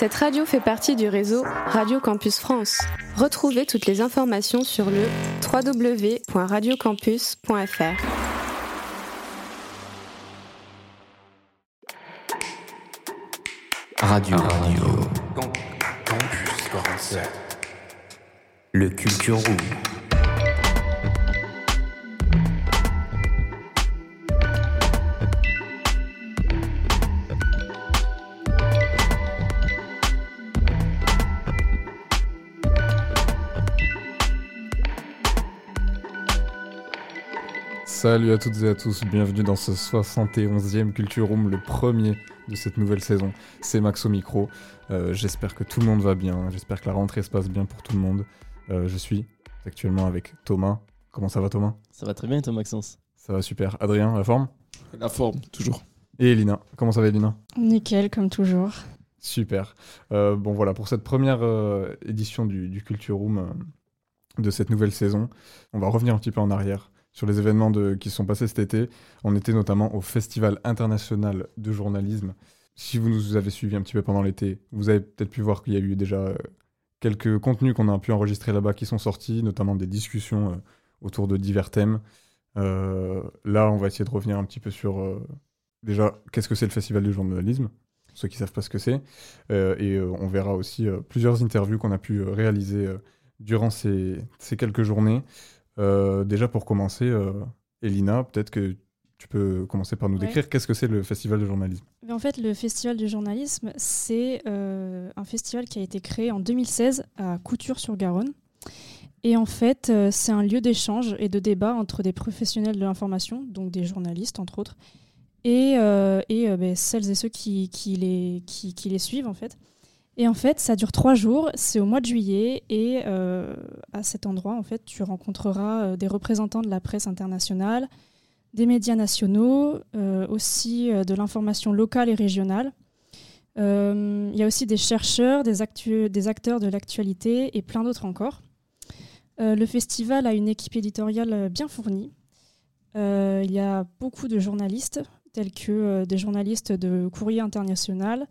Cette radio fait partie du réseau Radio Campus France. Retrouvez toutes les informations sur le www.radiocampus.fr. Radio. Campus 47. Le Culture Room. Salut à toutes et à tous, bienvenue dans ce 71e Culture Room, le premier de cette nouvelle saison. C'est Max au micro, j'espère que tout le monde va bien, j'espère que la rentrée se passe bien pour tout le monde. Je suis actuellement avec Thomas. Comment ça va Thomas ? Ça va très bien et toi Maxence ? Ça va super. Adrien, la forme ? La forme, toujours. Et Elina, comment ça va Elina ? Nickel, comme toujours. Super. Bon voilà, pour cette première édition du Culture Room de cette nouvelle saison, on va revenir un petit peu en arrière sur les événements qui se sont passés cet été. On était notamment au Festival international de journalisme. Si vous nous avez suivis un petit peu pendant l'été, vous avez peut-être pu voir qu'il y a eu déjà quelques contenus qu'on a pu enregistrer là-bas qui sont sortis, notamment des discussions autour de divers thèmes. Là, on va essayer de revenir un petit peu sur, déjà, qu'est-ce que c'est le Festival du journalisme, pour ceux qui ne savent pas ce que c'est. Et on verra aussi plusieurs interviews qu'on a pu réaliser durant ces quelques journées. Déjà pour commencer, Elina, peut-être que tu peux commencer par nous décrire qu'est-ce que c'est le Festival de journalisme. En fait, le Festival de journalisme, c'est un festival qui a été créé en 2016 à Couthures-sur-Garonne. Et en fait, c'est un lieu d'échange et de débat entre des professionnels de l'information, donc des journalistes entre autres, et celles et ceux qui les suivent en fait. Et en fait, ça dure 3 jours, c'est au mois de juillet, et à cet endroit, en fait, tu rencontreras des représentants de la presse internationale, des médias nationaux, aussi de l'information locale et régionale. Il y a aussi des chercheurs, des acteurs de l'actualité et plein d'autres encore. Le festival a une équipe éditoriale bien fournie. Il y a beaucoup de journalistes, tels que des journalistes de Courrier International,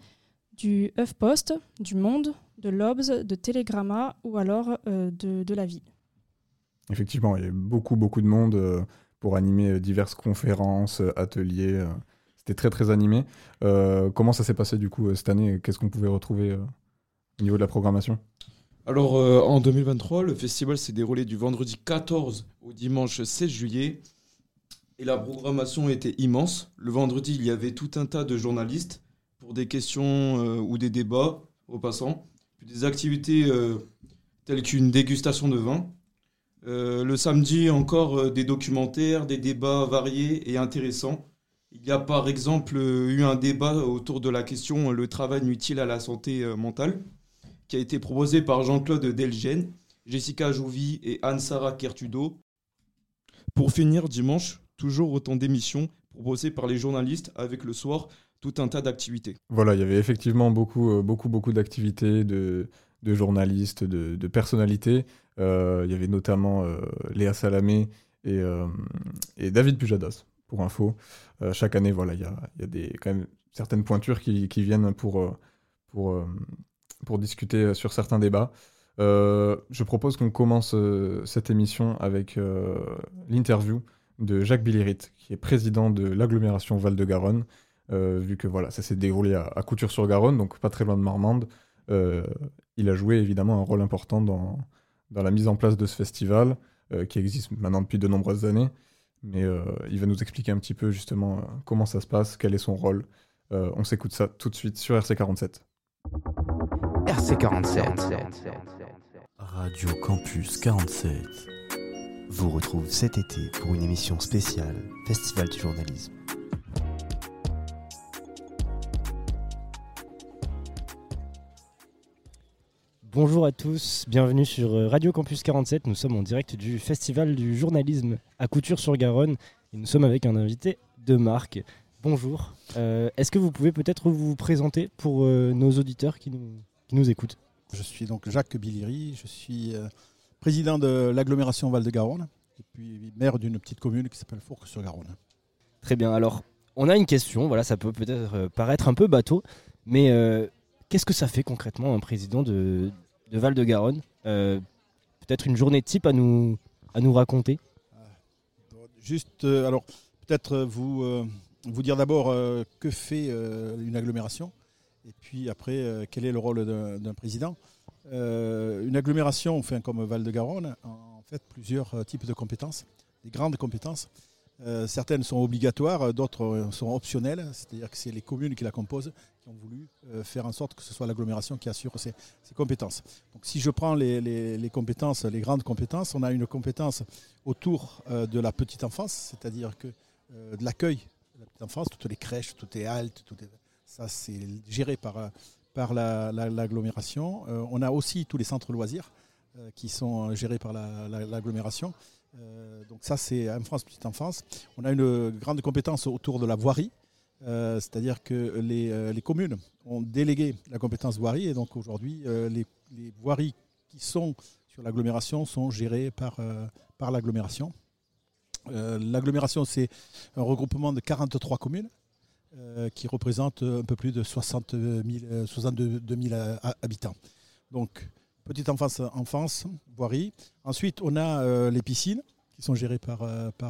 du HuffPost, du Monde, de Lobs, de Telegramma ou alors de la vie. Effectivement, il y a beaucoup de monde pour animer diverses conférences, ateliers. C'était très très animé. Comment ça s'est passé du coup cette année ? Qu'est-ce qu'on pouvait retrouver au niveau de la programmation ? Alors en 2023, le festival s'est déroulé du vendredi 14 au dimanche 16 juillet et la programmation était immense. Le vendredi, il y avait tout un tas de journalistes pour des questions ou des débats aux passants, puis des activités telles qu'une dégustation de vin. Le samedi, encore des documentaires, des débats variés et intéressants. Il y a par exemple eu un débat autour de la question « Le travail utile à la santé mentale » qui a été proposé par Jean-Claude Delgen, Jessica Jouvy et Anne-Sara Kertudo. Pour finir, dimanche, toujours autant d'émissions proposées par les journalistes avec le soir tout un tas d'activités. Voilà, il y avait effectivement beaucoup d'activités de journalistes, de personnalités. Il y avait notamment Léa Salamé et David Pujadas, pour info. Chaque année, voilà, il y a quand même certaines pointures qui viennent pour discuter sur certains débats. Je propose qu'on commence cette émission avec l'interview de Jacques Biliri, qui est président de l'agglomération Val-de-Garonne. Vu que voilà, ça s'est déroulé à Couthures-sur-Garonne, donc pas très loin de Marmande. Il a joué évidemment un rôle important dans la mise en place de ce festival, qui existe maintenant depuis de nombreuses années. Mais il va nous expliquer un petit peu justement comment ça se passe, quel est son rôle. On s'écoute ça tout de suite sur RC47. RC47. Radio Campus 47. Vous retrouve cet été pour une émission spéciale Festival du journalisme. Bonjour à tous, bienvenue sur Radio Campus 47. Nous sommes en direct du Festival du journalisme à Couthures-sur-Garonne et nous sommes avec un invité de marque. Bonjour, est-ce que vous pouvez peut-être vous présenter pour nos auditeurs qui nous écoutent ? Je suis donc Jacques Biliri, je suis président de l'agglomération Val-de-Garonne et puis maire d'une petite commune qui s'appelle Fourques-sur-Garonne. Très bien, alors on a une question, voilà, ça peut peut-être paraître un peu bateau, mais Qu'est-ce que ça fait concrètement un président de Val-de-Garonne, peut-être une journée type à nous raconter? Juste, alors peut-être vous dire d'abord que fait une agglomération, et puis après quel est le rôle d'un président. Une agglomération, enfin, comme Val-de-Garonne, en fait plusieurs types de compétences, des grandes compétences. Certaines sont obligatoires, d'autres sont optionnelles, c'est-à-dire que c'est les communes qui la composent qui ont voulu faire en sorte que ce soit l'agglomération qui assure ces compétences. Donc, si je prends les compétences, les grandes compétences, on a une compétence autour de la petite enfance, c'est-à-dire que de l'accueil de la petite enfance, toutes les crèches, toutes les haltes, ça c'est géré par l'agglomération. On a aussi tous les centres loisirs qui sont gérés par l'agglomération. Donc ça c'est en France petite enfance. On a une grande compétence autour de la voirie, c'est-à-dire que les communes ont délégué la compétence voirie, et donc aujourd'hui les voiries qui sont sur l'agglomération sont gérées par l'agglomération. L'agglomération, c'est un regroupement de 43 communes qui représentent un peu plus de 62 000 habitants. Donc petite enfance, voirie. Ensuite, on a les piscines qui sont gérées par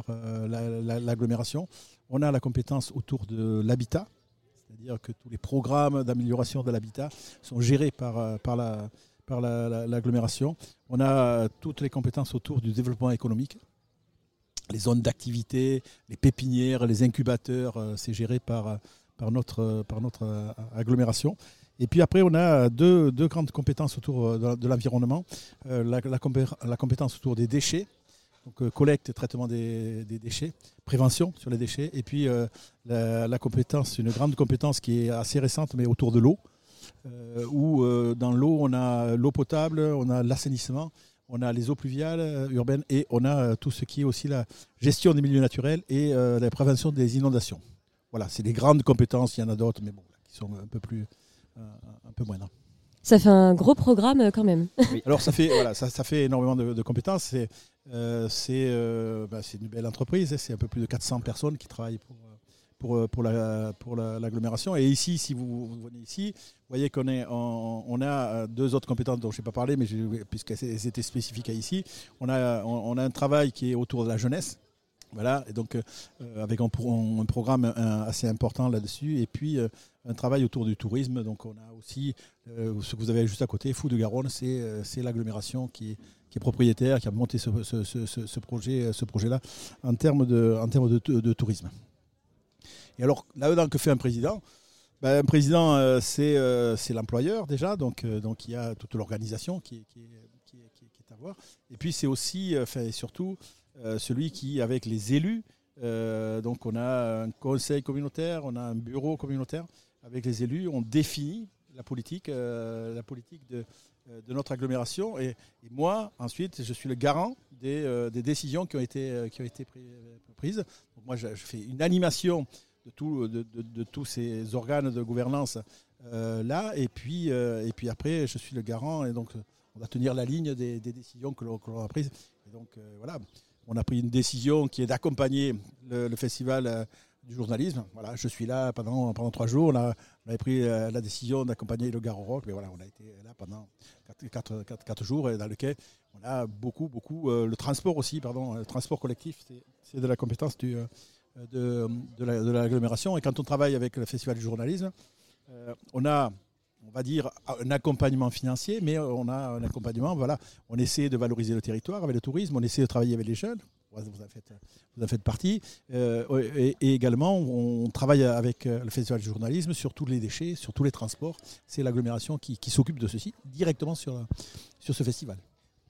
l'agglomération. On a la compétence autour de l'habitat, c'est-à-dire que tous les programmes d'amélioration de l'habitat sont gérés par l'agglomération. On a toutes les compétences autour du développement économique. Les zones d'activité, les pépinières, les incubateurs, c'est géré par notre agglomération. Et puis après, on a deux grandes compétences autour de l'environnement. La compétence autour des déchets, donc collecte et traitement des déchets, prévention sur les déchets. Et puis la compétence, une grande compétence qui est assez récente, mais autour de l'eau, où dans l'eau, on a l'eau potable, on a l'assainissement, on a les eaux pluviales, urbaines, et on a tout ce qui est aussi la gestion des milieux naturels et la prévention des inondations. Voilà, c'est des grandes compétences, il y en a d'autres, mais bon, qui sont un peu moindre. Ça fait un gros programme quand même. Oui. Alors ça fait énormément de compétences. C'est une belle entreprise. C'est un peu plus de 400 personnes qui travaillent pour l'agglomération. Et ici, si vous venez ici, vous voyez qu'on a deux autres compétences dont je n'ai pas parlé, mais puisqu'elles étaient spécifiques à ici, on a un travail qui est autour de la jeunesse. Voilà, et donc avec un programme assez important là-dessus, et puis un travail autour du tourisme. Donc on a aussi ce que vous avez juste à côté, Fous-de-Garonne, c'est l'agglomération qui est propriétaire, qui a monté ce projet-là en termes de tourisme. Et alors là-dedans, que fait un président ? Un président, c'est l'employeur déjà, donc il y a toute l'organisation qui est à voir. Et puis c'est aussi, et surtout, celui qui, avec les élus, donc on a un conseil communautaire, on a un bureau communautaire, avec les élus, on définit la politique de notre agglomération. Et moi, ensuite, je suis le garant des décisions qui ont été prises. Donc moi, je fais une animation de tous ces organes de gouvernance là, et puis après, je suis le garant, et donc on va tenir la ligne des décisions que l'on a prises. Et donc voilà. On a pris une décision qui est d'accompagner le festival du journalisme. Voilà, je suis là pendant 3 jours. Là, on avait pris la décision d'accompagner le Garo Rock. Mais voilà, on a été là pendant 4 jours, et dans lequel on a beaucoup. Le transport aussi, pardon. Le transport collectif, c'est de la compétence de l'agglomération. Et quand on travaille avec le festival du journalisme, on a, on va dire, un accompagnement financier, mais on a un accompagnement, voilà, on essaie de valoriser le territoire avec le tourisme, on essaie de travailler avec les jeunes, vous en faites partie, et également on travaille avec le festival du journalisme sur tous les déchets, sur tous les transports. C'est l'agglomération qui s'occupe de ceci directement sur ce festival.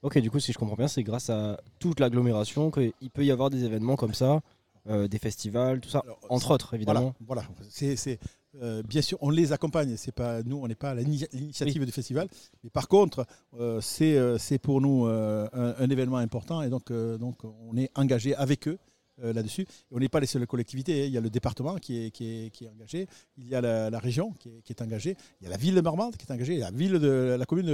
Ok, du coup, si je comprends bien, c'est grâce à toute l'agglomération qu'il peut y avoir des événements comme ça, des festivals, tout ça. Alors, entre autres, évidemment. Voilà. C'est bien sûr, on les accompagne. C'est pas nous, on n'est pas à l'initiative du festival. Mais par contre, c'est pour nous un événement important, et donc on est engagé avec eux là-dessus. Et on n'est pas les seules collectivités. Il y a le département qui est engagé. Il y a la région qui est engagée. Il y a la ville de Marmande qui est engagée. Il y a la commune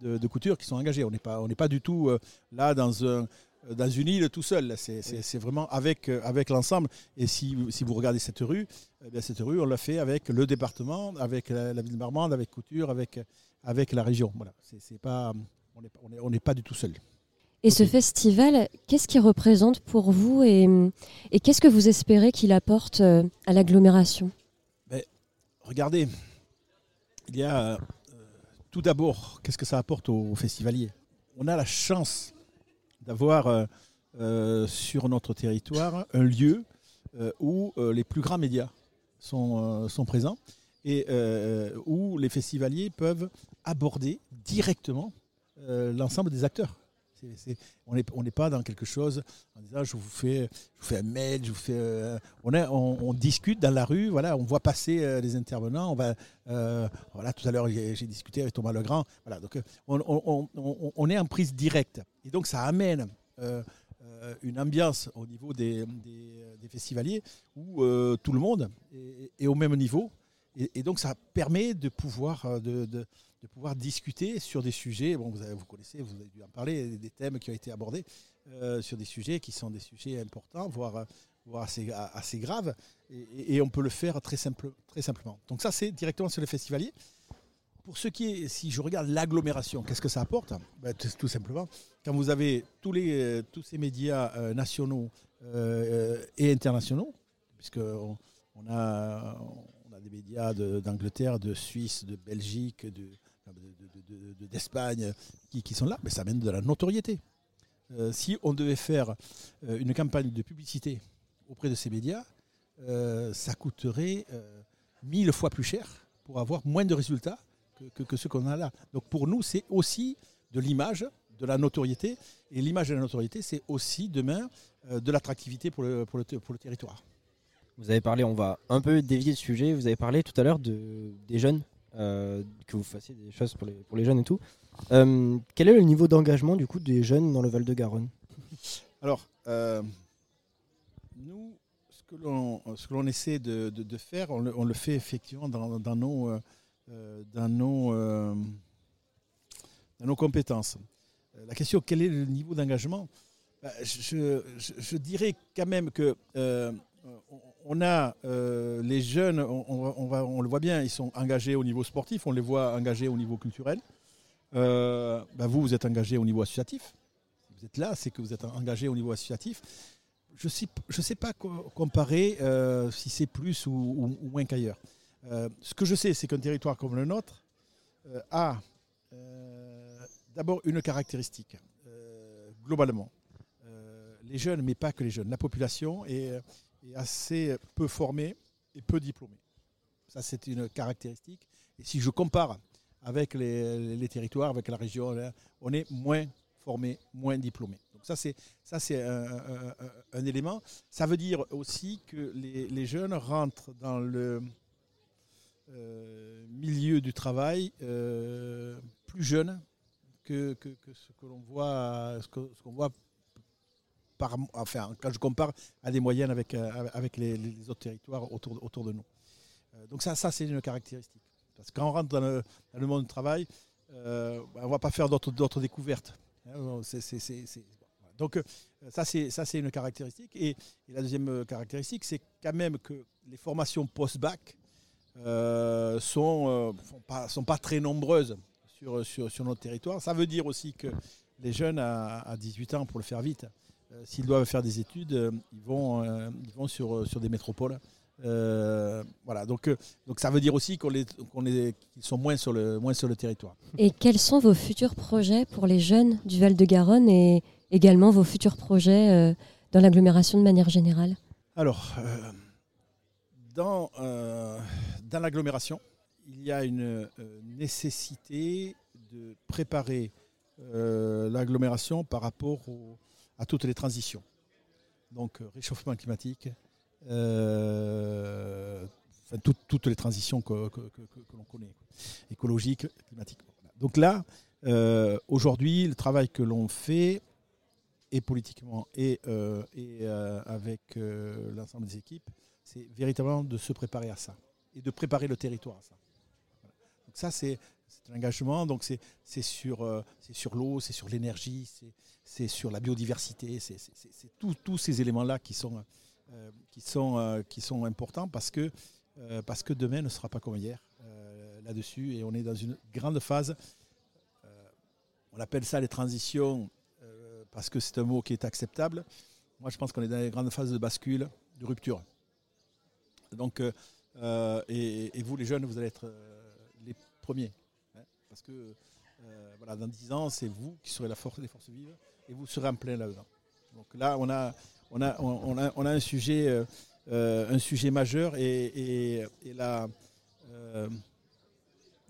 de Couture qui sont engagées. On n'est pas du tout là dans un dans une île tout seul. C'est vraiment avec l'ensemble. Et si vous regardez cette rue, eh bien cette rue, on l'a fait avec le département, avec la ville de Marmande, avec Couture, avec la région. Voilà. On n'est pas du tout seul. Et ce festival, qu'est-ce qu'il représente pour vous et qu'est-ce que vous espérez qu'il apporte à l'agglomération ? Regardez, il y a tout d'abord, qu'est-ce que ça apporte aux festivaliers ? On a la chance d'avoir sur notre territoire un lieu où les plus grands médias sont présents et où les festivaliers peuvent aborder directement l'ensemble des acteurs. On n'est pas dans quelque chose en disant je vous fais un mail, on discute dans la rue, voilà, on voit passer les intervenants, tout à l'heure j'ai discuté avec Thomas Legrand, voilà, donc on est en prise directe et donc ça amène une ambiance au niveau des festivaliers où tout le monde est au même niveau et donc ça permet de pouvoir pouvoir discuter sur des sujets, vous avez dû en parler, des thèmes qui ont été abordés, sur des sujets qui sont des sujets importants, voire assez graves, et on peut le faire très simplement. Donc ça, c'est directement sur les festivaliers. Pour ce qui est, si je regarde l'agglomération, qu'est-ce que ça apporte ? Tout simplement, quand vous avez tous ces médias nationaux et internationaux, puisqu'on a des médias d'Angleterre, de Suisse, de Belgique, d'Espagne qui sont là, mais ça amène de la notoriété. Si on devait faire une campagne de publicité auprès de ces médias, ça coûterait 1000 fois plus cher pour avoir moins de résultats que ceux qu'on a là. Donc pour nous, c'est aussi de l'image, de la notoriété, et l'image et la notoriété, c'est aussi demain de l'attractivité pour le territoire. Vous avez parlé, on va un peu dévier le sujet, vous avez parlé tout à l'heure des jeunes. Que vous fassiez des choses pour les jeunes et tout. Quel est le niveau d'engagement du coup des jeunes dans le Val-de-Garonne ? Alors, nous, ce que l'on essaie de faire, on le fait effectivement dans nos compétences. La question, quel est le niveau d'engagement ? Je dirais quand même que... on a les jeunes, on le voit bien, ils sont engagés au niveau sportif, on les voit engagés au niveau culturel. Vous êtes engagés au niveau associatif. Vous êtes là, c'est que vous êtes engagés au niveau associatif. Je sais pas comparer si c'est plus ou moins qu'ailleurs. Ce que je sais, c'est qu'un territoire comme le nôtre a d'abord une caractéristique, globalement. Les jeunes, mais pas que les jeunes, la population est assez peu formée et peu diplômée. Ça, c'est une caractéristique. Et si je compare avec les territoires, avec la région, on est moins formé, moins diplômé. Donc ça, c'est un élément. Ça veut dire aussi que les jeunes rentrent dans le milieu du travail plus jeunes que ce que l'on voit, quand je compare à des moyennes avec les autres territoires autour de nous. Donc ça c'est une caractéristique. Parce que quand on rentre dans le monde du travail, on ne va pas faire d'autres découvertes. Donc ça c'est une caractéristique. Et la deuxième caractéristique, c'est quand même que les formations post-bac sont pas très nombreuses sur notre territoire. Ça veut dire aussi que les jeunes à 18 ans, pour le faire vite, s'ils doivent faire des études, ils vont sur des métropoles. Donc ça veut dire aussi qu'ils sont moins sur le territoire. Et quels sont vos futurs projets pour les jeunes du Val-de-Garonne et également vos futurs projets dans l'agglomération de manière générale ? Alors, dans l'agglomération, il y a une nécessité de préparer l'agglomération par rapport à toutes les transitions. Donc réchauffement climatique, toutes les transitions que l'on connaît, écologique, climatique. Donc là, aujourd'hui, le travail que l'on fait, et politiquement, et avec l'ensemble des équipes, c'est véritablement de se préparer à ça, et de préparer le territoire à ça. Voilà. Donc ça, c'est C'est un engagement, donc c'est sur l'eau, c'est sur l'énergie, c'est sur la biodiversité, c'est tous ces éléments-là qui sont importants parce que demain ne sera pas comme hier là-dessus, et on est dans une grande phase. On appelle ça les transitions parce que c'est un mot qui est acceptable. Moi, je pense qu'on est dans une grande phase de bascule, de rupture. Donc, et vous, les jeunes, vous allez être les premiers. Hein, parce que voilà, dans 10 ans, c'est vous qui serez les forces vives et vous serez en plein là-dedans. Donc là, on a un sujet majeur et là,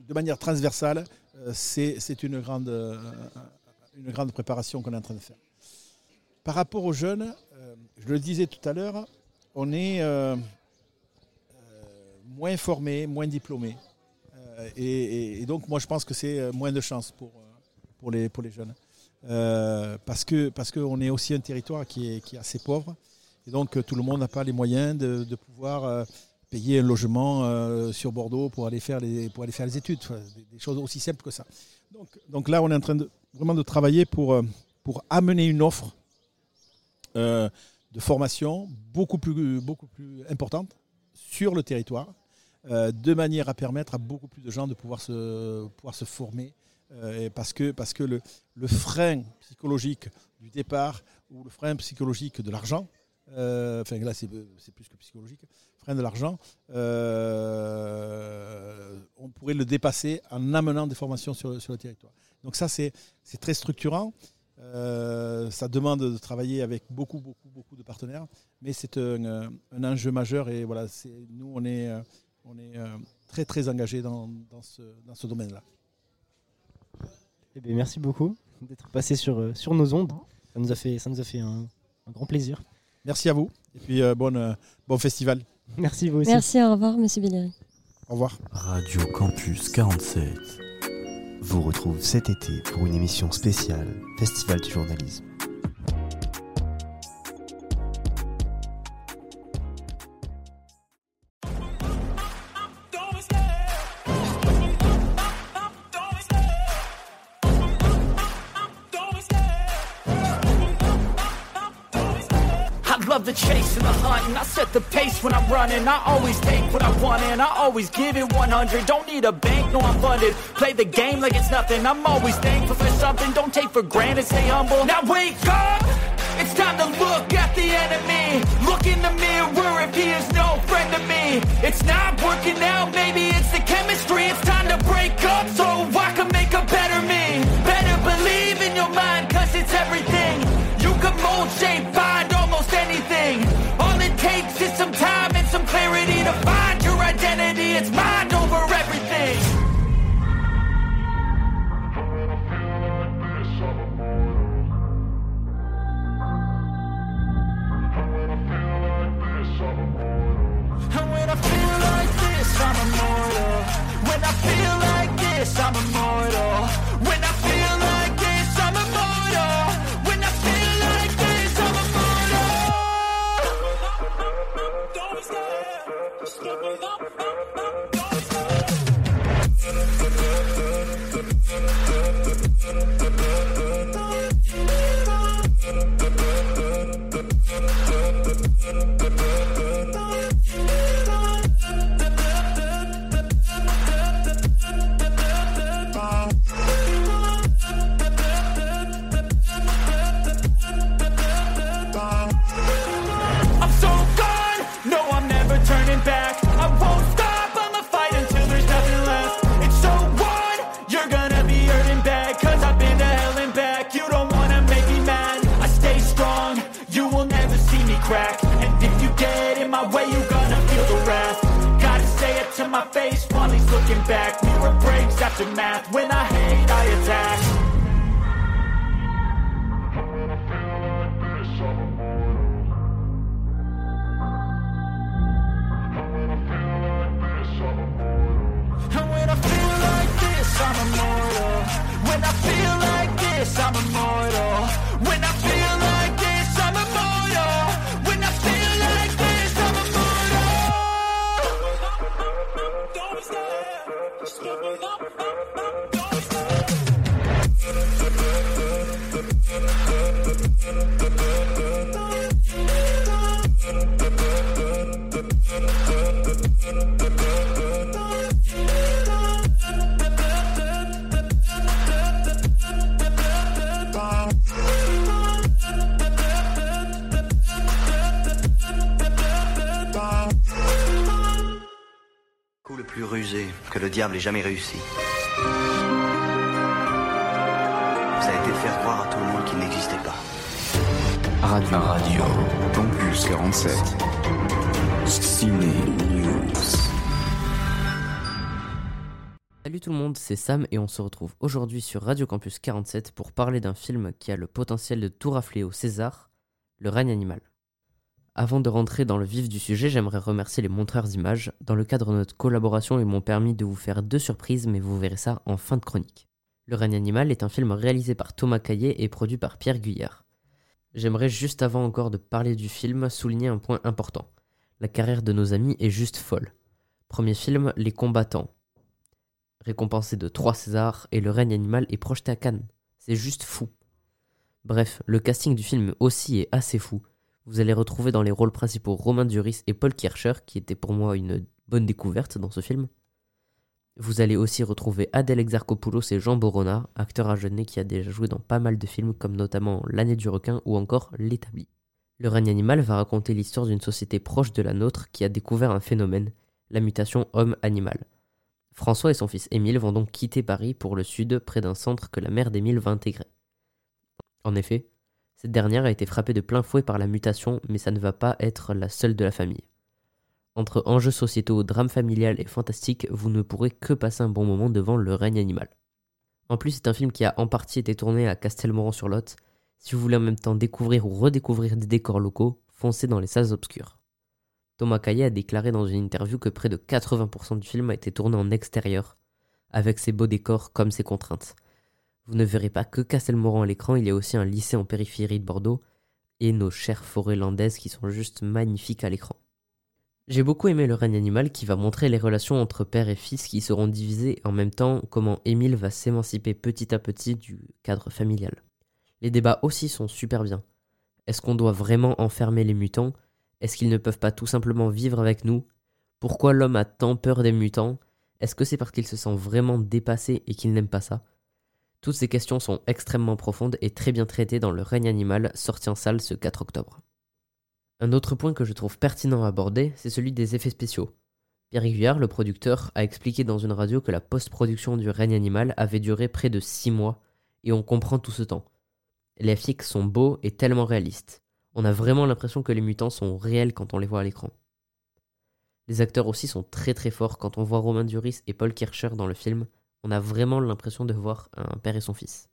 de manière transversale, c'est une grande préparation qu'on est en train de faire. Par rapport aux jeunes, je le disais tout à l'heure, on est moins formés, moins diplômés. Et donc, moi, je pense que c'est moins de chance pour les jeunes. Parce que on est aussi un territoire qui est assez pauvre. Et donc, tout le monde n'a pas les moyens de pouvoir payer un logement sur Bordeaux pour aller faire les études. Enfin, des choses aussi simples que ça. Donc là, on est en train vraiment de travailler pour amener une offre de formation beaucoup plus importante sur le territoire, de manière à permettre à beaucoup plus de gens de pouvoir se former, parce que le frein psychologique du départ ou le frein psychologique de l'argent, enfin là c'est plus que psychologique, frein de l'argent, on pourrait le dépasser en amenant des formations sur le territoire. Donc ça c'est très structurant. Ça demande de travailler avec beaucoup de partenaires, mais c'est un enjeu majeur et voilà, nous on est très très engagés dans ce domaine-là. Eh bien, merci beaucoup d'être passé sur nos ondes. Ça nous a fait un grand plaisir. Merci à vous et puis bon festival. Merci vous aussi. Merci, au revoir Monsieur Biliri. Au revoir. Radio Campus 47. Vous retrouve cet été pour une émission spéciale Festival du journalisme. The chase and the hunt, and I set the pace when I'm running. I always take what I want and I always give it 100. Don't need a bank, no I'm funded. Play the game like it's nothing. I'm always thankful for something. Don't take for granted, stay humble. Now wake up, it's time to look at the enemy. Look in the mirror if he is no friend to me. It's not working out, maybe it's the chemistry. It's time to break up so I can make a better me. Better believe in your mind, cause it's everything. You can mold, shape, find almost anything. All it takes is some time and some clarity to find your identity. It's mind over everything. And when I feel like this, I'm immortal. When I feel like this, I'm immortal. When I feel like this, I'm immortal. Back, mirror breaks after math. When I hate, I attack. And when I feel like this, I'm immortal. And when I feel like this, I'm immortal. And when I feel like this, I'm immortal. When I feel like this, I'm immortal. When I feel like this, I'm immortal. When I feel like this, I'm immortal. Don't stop. Stop. que le diable ait jamais réussi. Ça a été de faire croire à tout le monde qu'il n'existait pas. Radio, Campus 47, Ciné News. Salut tout le monde, c'est Sam et on se retrouve aujourd'hui sur Radio Campus 47 pour parler d'un film qui a le potentiel de tout rafler au César, Le règne animal. Avant de rentrer dans le vif du sujet, j'aimerais remercier les montreurs d'images. Dans le cadre de notre collaboration, ils m'ont permis de vous faire deux surprises, mais vous verrez ça en fin de chronique. Le règne animal est un film réalisé par Thomas Cailley et produit par Pierre Guillard. J'aimerais juste avant encore de parler du film, souligner un point important. La carrière de nos amis est juste folle. Premier film, Les combattants. Récompensé de 3 Césars et Le règne animal est projeté à Cannes. C'est juste fou. Bref, le casting du film aussi est assez fou. Vous allez retrouver dans les rôles principaux Romain Duris et Paul Kircher, qui était pour moi une bonne découverte dans ce film. Vous allez aussi retrouver Adèle Exarcopoulos et Jean Borona, acteur agenais qui a déjà joué dans pas mal de films comme notamment L'année du requin ou encore L'établi. Le règne animal va raconter l'histoire d'une société proche de la nôtre qui a découvert un phénomène, la mutation homme-animal. François et son fils Émile vont donc quitter Paris pour le sud, près d'un centre que la mère d'Émile va intégrer. En effet, cette dernière a été frappée de plein fouet par la mutation, mais ça ne va pas être la seule de la famille. Entre enjeux sociétaux, drames familial et fantastique, vous ne pourrez que passer un bon moment devant Le règne animal. En plus, c'est un film qui a en partie été tourné à Castelmoron-sur-Lot. Si vous voulez en même temps découvrir ou redécouvrir des décors locaux, foncez dans les salles obscures. Thomas Cailley a déclaré dans une interview que près de 80% du film a été tourné en extérieur, avec ses beaux décors comme ses contraintes. Vous ne verrez pas que Castelmoron à l'écran, il y a aussi un lycée en périphérie de Bordeaux et nos chères forêts landaises qui sont juste magnifiques à l'écran. J'ai beaucoup aimé Le règne animal qui va montrer les relations entre père et fils qui seront divisées en même temps comment Émile va s'émanciper petit à petit du cadre familial. Les débats aussi sont super bien. Est-ce qu'on doit vraiment enfermer les mutants ? Est-ce qu'ils ne peuvent pas tout simplement vivre avec nous ? Pourquoi l'homme a tant peur des mutants ? Est-ce que c'est parce qu'il se sent vraiment dépassé et qu'il n'aime pas ça ? Toutes ces questions sont extrêmement profondes et très bien traitées dans Le règne animal, sorti en salle ce 4 octobre. Un autre point que je trouve pertinent à aborder, c'est celui des effets spéciaux. Pierre Guillard, le producteur, a expliqué dans une radio que la post-production du règne animal avait duré près de 6 mois, et on comprend tout ce temps. Les flics sont beaux et tellement réalistes. On a vraiment l'impression que les mutants sont réels quand on les voit à l'écran. Les acteurs aussi sont très forts. Quand on voit Romain Duris et Paul Kircher dans le film, on a vraiment l'impression de voir un père et son fils.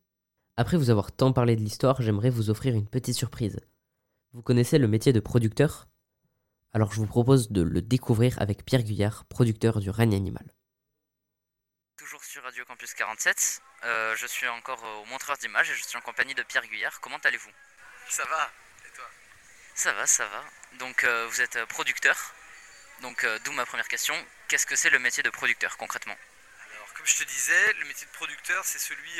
Après vous avoir tant parlé de l'histoire, j'aimerais vous offrir une petite surprise. Vous connaissez le métier de producteur ? Alors je vous propose de le découvrir avec Pierre Guillard, producteur du règne animal. Toujours sur Radio Campus 47, je suis encore au montreur d'images et je suis en compagnie de Pierre Guillard. Comment allez-vous ? Ça va ? Ça va. Donc vous êtes producteur, donc d'où ma première question, qu'est-ce que c'est le métier de producteur concrètement ? Alors comme je te disais, le métier de producteur c'est celui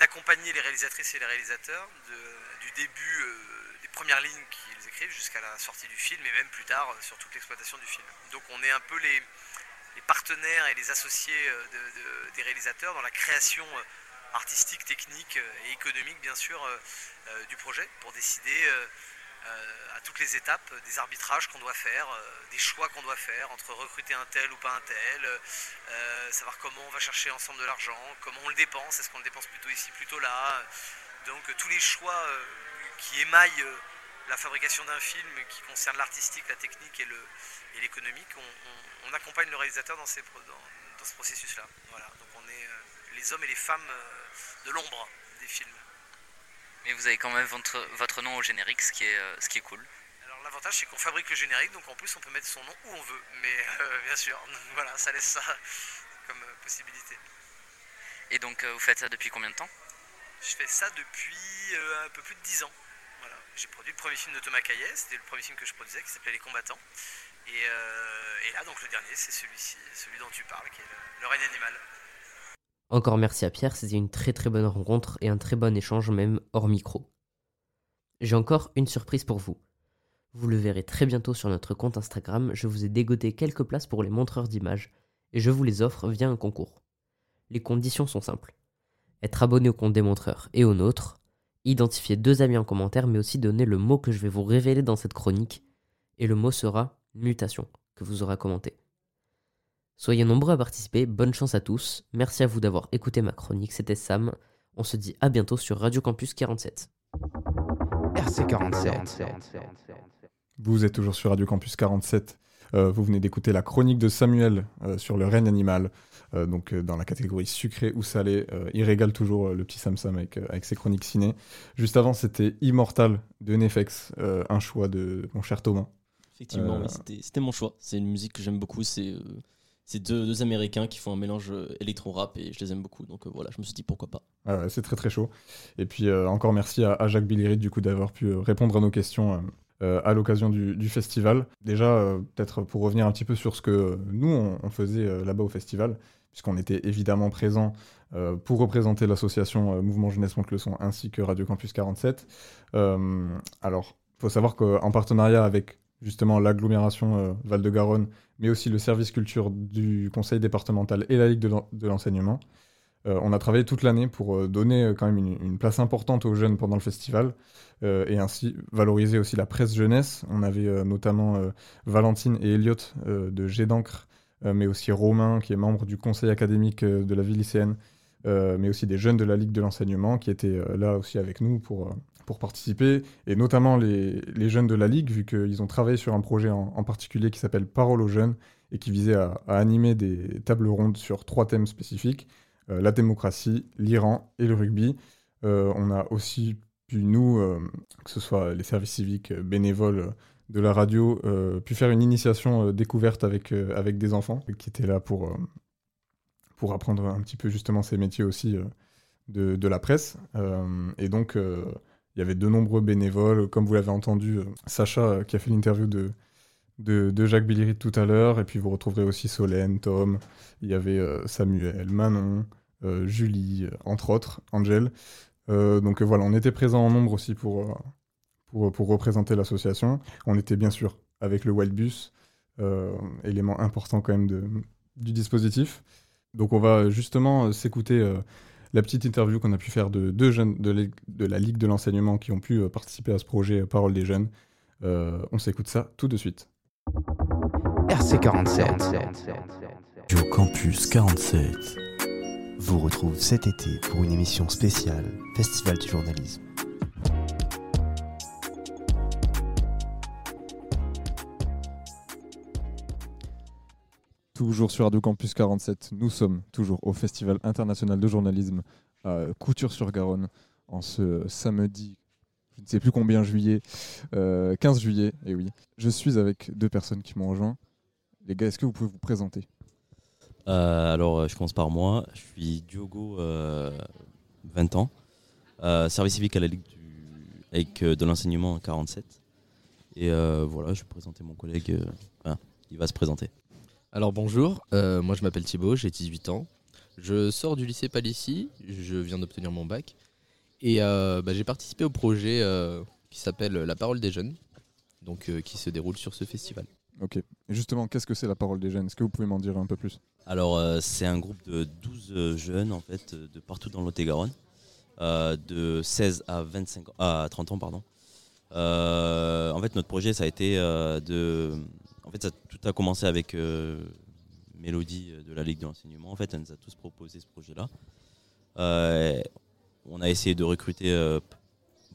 d'accompagner les réalisatrices et les réalisateurs du début des premières lignes qu'ils écrivent jusqu'à la sortie du film et même plus tard sur toute l'exploitation du film. Donc on est un peu les partenaires et les associés des réalisateurs dans la création artistique, technique et économique bien sûr du projet pour décider à toutes les étapes des arbitrages qu'on doit faire, des choix qu'on doit faire entre recruter un tel ou pas un tel, savoir comment on va chercher ensemble de l'argent, comment on le dépense, est-ce qu'on le dépense plutôt ici, plutôt là. Donc tous les choix qui émaillent la fabrication d'un film qui concerne l'artistique, la technique et l'économique, on accompagne le réalisateur dans ce processus-là. Voilà, donc on est les hommes et les femmes de l'ombre des films. Mais vous avez quand même votre nom au générique, ce qui est cool. Alors l'avantage c'est qu'on fabrique le générique, donc en plus on peut mettre son nom où on veut, mais bien sûr, voilà, ça laisse ça comme possibilité. Et donc vous faites ça depuis combien de temps ? Je fais ça depuis un peu plus de 10 ans. Voilà. J'ai produit le premier film de Thomas Cailley, c'était le premier film que je produisais qui s'appelait Les combattants. Et là donc le dernier c'est celui-ci, celui dont tu parles, qui est le règne animal. Encore merci à Pierre, c'était une très bonne rencontre et un très bon échange même hors micro. J'ai encore une surprise pour vous. Vous le verrez très bientôt sur notre compte Instagram, je vous ai dégoté quelques places pour les montreurs d'images et je vous les offre via un concours. Les conditions sont simples. Être abonné au compte des montreurs et au nôtre, identifier 2 amis en commentaire mais aussi donner le mot que je vais vous révéler dans cette chronique et le mot sera mutation que vous aurez commenté. Soyez nombreux à participer, bonne chance à tous. Merci à vous d'avoir écouté ma chronique, c'était Sam. On se dit à bientôt sur Radio Campus 47. RC47. Vous êtes toujours sur Radio Campus 47. Vous venez d'écouter la chronique de Samuel sur le règne animal, donc dans la catégorie sucré ou salé. Il régale toujours le petit Sam avec ses chroniques ciné. Juste avant, c'était Immortal de NFX, un choix de mon cher Thomas. Effectivement, oui, c'était mon choix. C'est une musique que j'aime beaucoup. C'est deux Américains qui font un mélange électro-rap et je les aime beaucoup. Donc voilà, je me suis dit pourquoi pas. Ah ouais, c'est très très chaud. Et puis encore merci à Jacques Biliri du coup d'avoir pu répondre à nos questions. À l'occasion du festival. Déjà, peut-être pour revenir un petit peu sur ce que nous, on faisait là-bas au festival, puisqu'on était évidemment présents pour représenter l'association Mouvement Jeunesse contre le Son ainsi que Radio Campus 47. Alors, il faut savoir qu'en partenariat avec justement l'agglomération Val-de-Garonne, mais aussi le service culture du conseil départemental et la Ligue de l'enseignement, on a travaillé toute l'année pour donner quand même une place importante aux jeunes pendant le festival et ainsi valoriser aussi la presse jeunesse. On avait notamment Valentine et Elliot de G d'Ancre, mais aussi Romain qui est membre du conseil académique de la vie lycéenne, mais aussi des jeunes de la Ligue de l'enseignement qui étaient là aussi avec nous pour participer, et notamment les jeunes de la Ligue, vu qu'ils ont travaillé sur un projet en particulier qui s'appelle Parole aux jeunes et qui visait à animer des tables rondes sur 3 thèmes spécifiques. La démocratie, l'Iran et le rugby. On a aussi pu, nous, que ce soit les services civiques bénévoles de la radio, pu faire une initiation découverte avec des enfants qui étaient là pour apprendre un petit peu justement ces métiers aussi de la presse. Et donc, il y avait de nombreux bénévoles, comme vous l'avez entendu, Sacha qui a fait l'interview de Jacques Biliri tout à l'heure, et puis vous retrouverez aussi Solène, Tom, il y avait Samuel, Manon, Julie, entre autres, Angèle. Donc voilà, on était présents en nombre aussi pour représenter l'association. On était bien sûr avec le Wild Bus, élément important quand même du dispositif. Donc on va justement s'écouter la petite interview qu'on a pu faire de deux jeunes de la Ligue de l'enseignement qui ont pu participer à ce projet Parole des jeunes. On s'écoute ça tout de suite. RC47 Radio Campus 47 vous retrouve cet été pour une émission spéciale Festival du journalisme. Toujours sur Radio Campus 47, nous sommes toujours au Festival international de journalisme à Couthures-sur-Garonne en ce samedi, je ne sais plus combien juillet, 15 juillet, et oui. Je suis avec deux personnes qui m'ont rejoint. Les gars, est-ce que vous pouvez vous présenter ? Alors, je commence par moi. Je suis Diogo, 20 ans, service civique à la Ligue de l'enseignement en 47. Et voilà, je vais présenter mon collègue. Il va se présenter. Alors, bonjour. Moi, je m'appelle Thibaut, j'ai 18 ans. Je sors du lycée Palissy. Je viens d'obtenir mon bac. Et j'ai participé au projet qui s'appelle La Parole des Jeunes, donc qui se déroule sur ce festival. Ok. Et justement, qu'est-ce que c'est La Parole des Jeunes ? Est-ce que vous pouvez m'en dire un peu plus ? Alors, c'est un groupe de 12 jeunes, en fait, de partout dans Lot-et-Garonne, de 16 à 30 ans, pardon. En fait, notre projet, ça a été En fait, tout a commencé avec Mélodie de la Ligue de l'enseignement. En fait, elle nous a tous proposé ce projet-là. On a essayé de recruter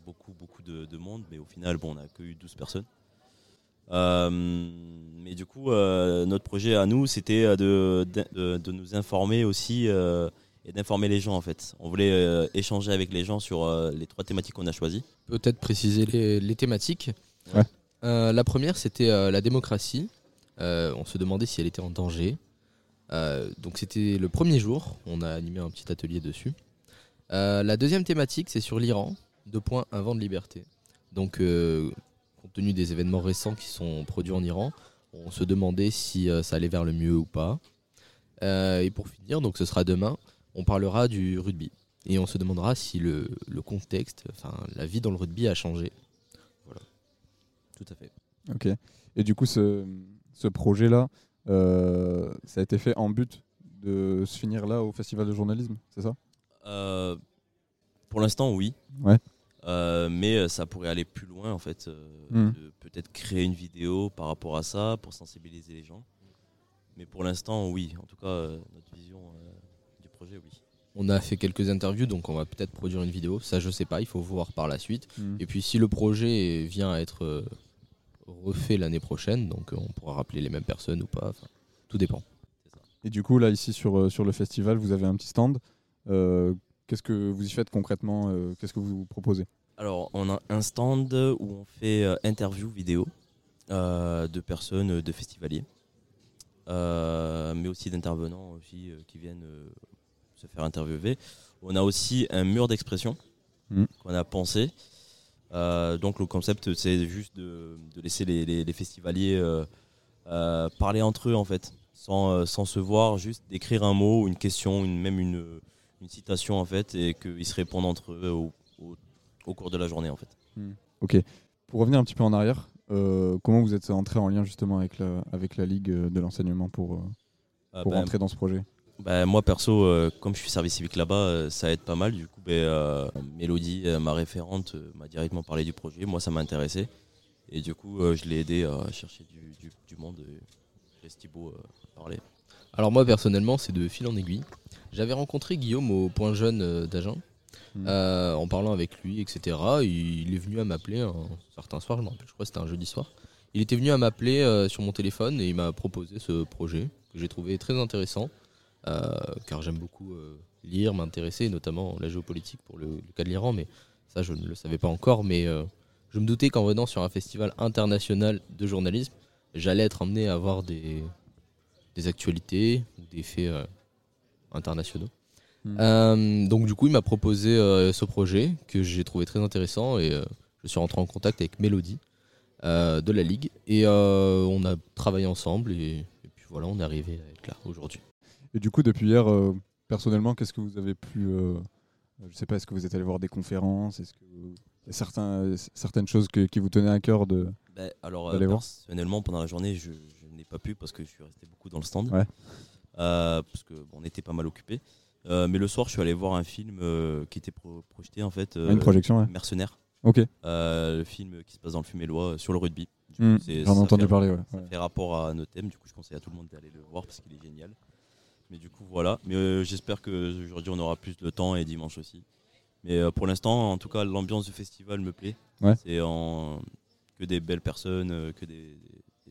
beaucoup de monde, mais au final, on n'a que eu 12 personnes. Mais du coup, notre projet à nous, c'était de nous informer aussi et d'informer les gens, en fait. On voulait échanger avec les gens sur les 3 thématiques qu'on a choisies. Peut-être préciser les thématiques. Ouais. La première, c'était la démocratie. On se demandait si elle était en danger. Donc, c'était le premier jour. On a animé un petit atelier dessus. La deuxième thématique, c'est sur l'Iran, 2. Un vent de liberté. Donc, compte tenu des événements récents qui sont produits en Iran, on se demandait si ça allait vers le mieux ou pas. Et pour finir, donc ce sera demain, on parlera du rugby. Et on se demandera si le contexte, la vie dans le rugby a changé. Voilà. Tout à fait. Ok. Et du coup, ce projet-là, ça a été fait en but de se finir là au Festival de journalisme, c'est ça ? Pour l'instant, oui. Ouais. Mais ça pourrait aller plus loin, en fait. Peut-être créer une vidéo par rapport à ça pour sensibiliser les gens. Mais pour l'instant, oui. En tout cas, notre vision du projet, oui. On a fait quelques interviews, donc on va peut-être produire une vidéo. Ça, je sais pas, il faut voir par la suite. Mmh. Et puis, si le projet vient à être refait l'année prochaine, donc on pourra rappeler les mêmes personnes ou pas. Enfin, tout dépend. C'est ça. Et du coup, là, ici, sur le festival, vous avez un petit stand. Qu'est-ce que vous y faites concrètement ? Qu'est-ce que vous proposez ? Alors, on a un stand où on fait interview vidéo de personnes, de festivaliers, mais aussi d'intervenants aussi, qui viennent... se faire interviewer. On a aussi un mur d'expression qu'on a pensé. Donc le concept, c'est juste de laisser les festivaliers parler entre eux en fait, sans se voir, juste d'écrire un mot, une question, même une citation en fait, et qu'ils se répondent entre eux au cours de la journée en fait. Ok. Pour revenir un petit peu en arrière, comment vous êtes entré en lien justement avec la Ligue de l'enseignement pour entrer dans ce projet? Ben, moi perso, comme je suis service civique là-bas, ça aide pas mal. Du coup, Mélodie, ma référente, m'a directement parlé du projet. Moi, ça m'a intéressé. Et du coup, je l'ai aidé à chercher du monde. Je laisse Thibaut parler. Alors moi, personnellement, c'est de fil en aiguille. J'avais rencontré Guillaume au point jeune d'Agen. En parlant avec lui, etc. Il est venu à m'appeler un certain soir, je me rappelle, je crois que c'était un jeudi soir. Il était venu à m'appeler sur mon téléphone et il m'a proposé ce projet que j'ai trouvé très intéressant. Car j'aime beaucoup lire, m'intéresser, notamment la géopolitique pour le cas de l'Iran, mais ça je ne le savais pas encore, mais je me doutais qu'en venant sur un festival international de journalisme, j'allais être emmené à voir des actualités ou des faits internationaux. Donc du coup il m'a proposé ce projet que j'ai trouvé très intéressant et je suis rentré en contact avec Mélodie de la Ligue et on a travaillé ensemble et puis voilà, on est arrivé à être là aujourd'hui. Et du coup, depuis hier, personnellement, qu'est-ce que vous avez pu... je sais pas, est-ce que vous êtes allé voir des conférences ? Est-ce que y a certaines choses qui vous tenaient à cœur de... Personnellement, pendant la journée, je n'ai pas pu parce que je suis resté beaucoup dans le stand. Ouais. Parce qu'on était pas mal occupés. Mais le soir, je suis allé voir un film qui était projeté, en fait. Une projection, ouais. Mercenaire. Ok. Le film qui se passe dans le Fumé-Lois sur le rugby. J'en ai entendu parler, ouais. Ça fait rapport à nos thèmes. Du coup, je conseille à tout le monde d'aller le voir parce qu'il est génial. Mais du coup voilà, mais j'espère qu'aujourd'hui on aura plus le temps et dimanche aussi. Mais pour l'instant, en tout cas, l'ambiance du festival me plaît. Ouais. C'est que des belles personnes, que des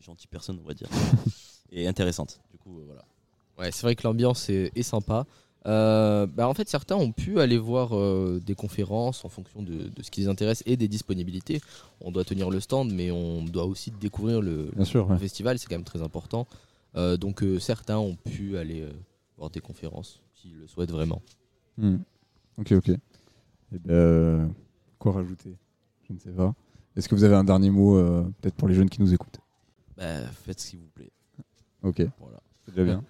gentilles personnes on va dire, et intéressantes. Du coup voilà. Ouais, c'est vrai que l'ambiance est sympa. En fait, certains ont pu aller voir des conférences en fonction de ce qui les intéresse et des disponibilités. On doit tenir le stand, mais on doit aussi découvrir le festival. C'est quand même très important. Donc certains ont pu aller voir des conférences s'ils le souhaitent vraiment. Ok. Et quoi rajouter ? Je ne sais pas. Est-ce que vous avez un dernier mot peut-être pour les jeunes qui nous écoutent ? Faites ce qu'il vous plaît. Ok, voilà. C'est déjà bien.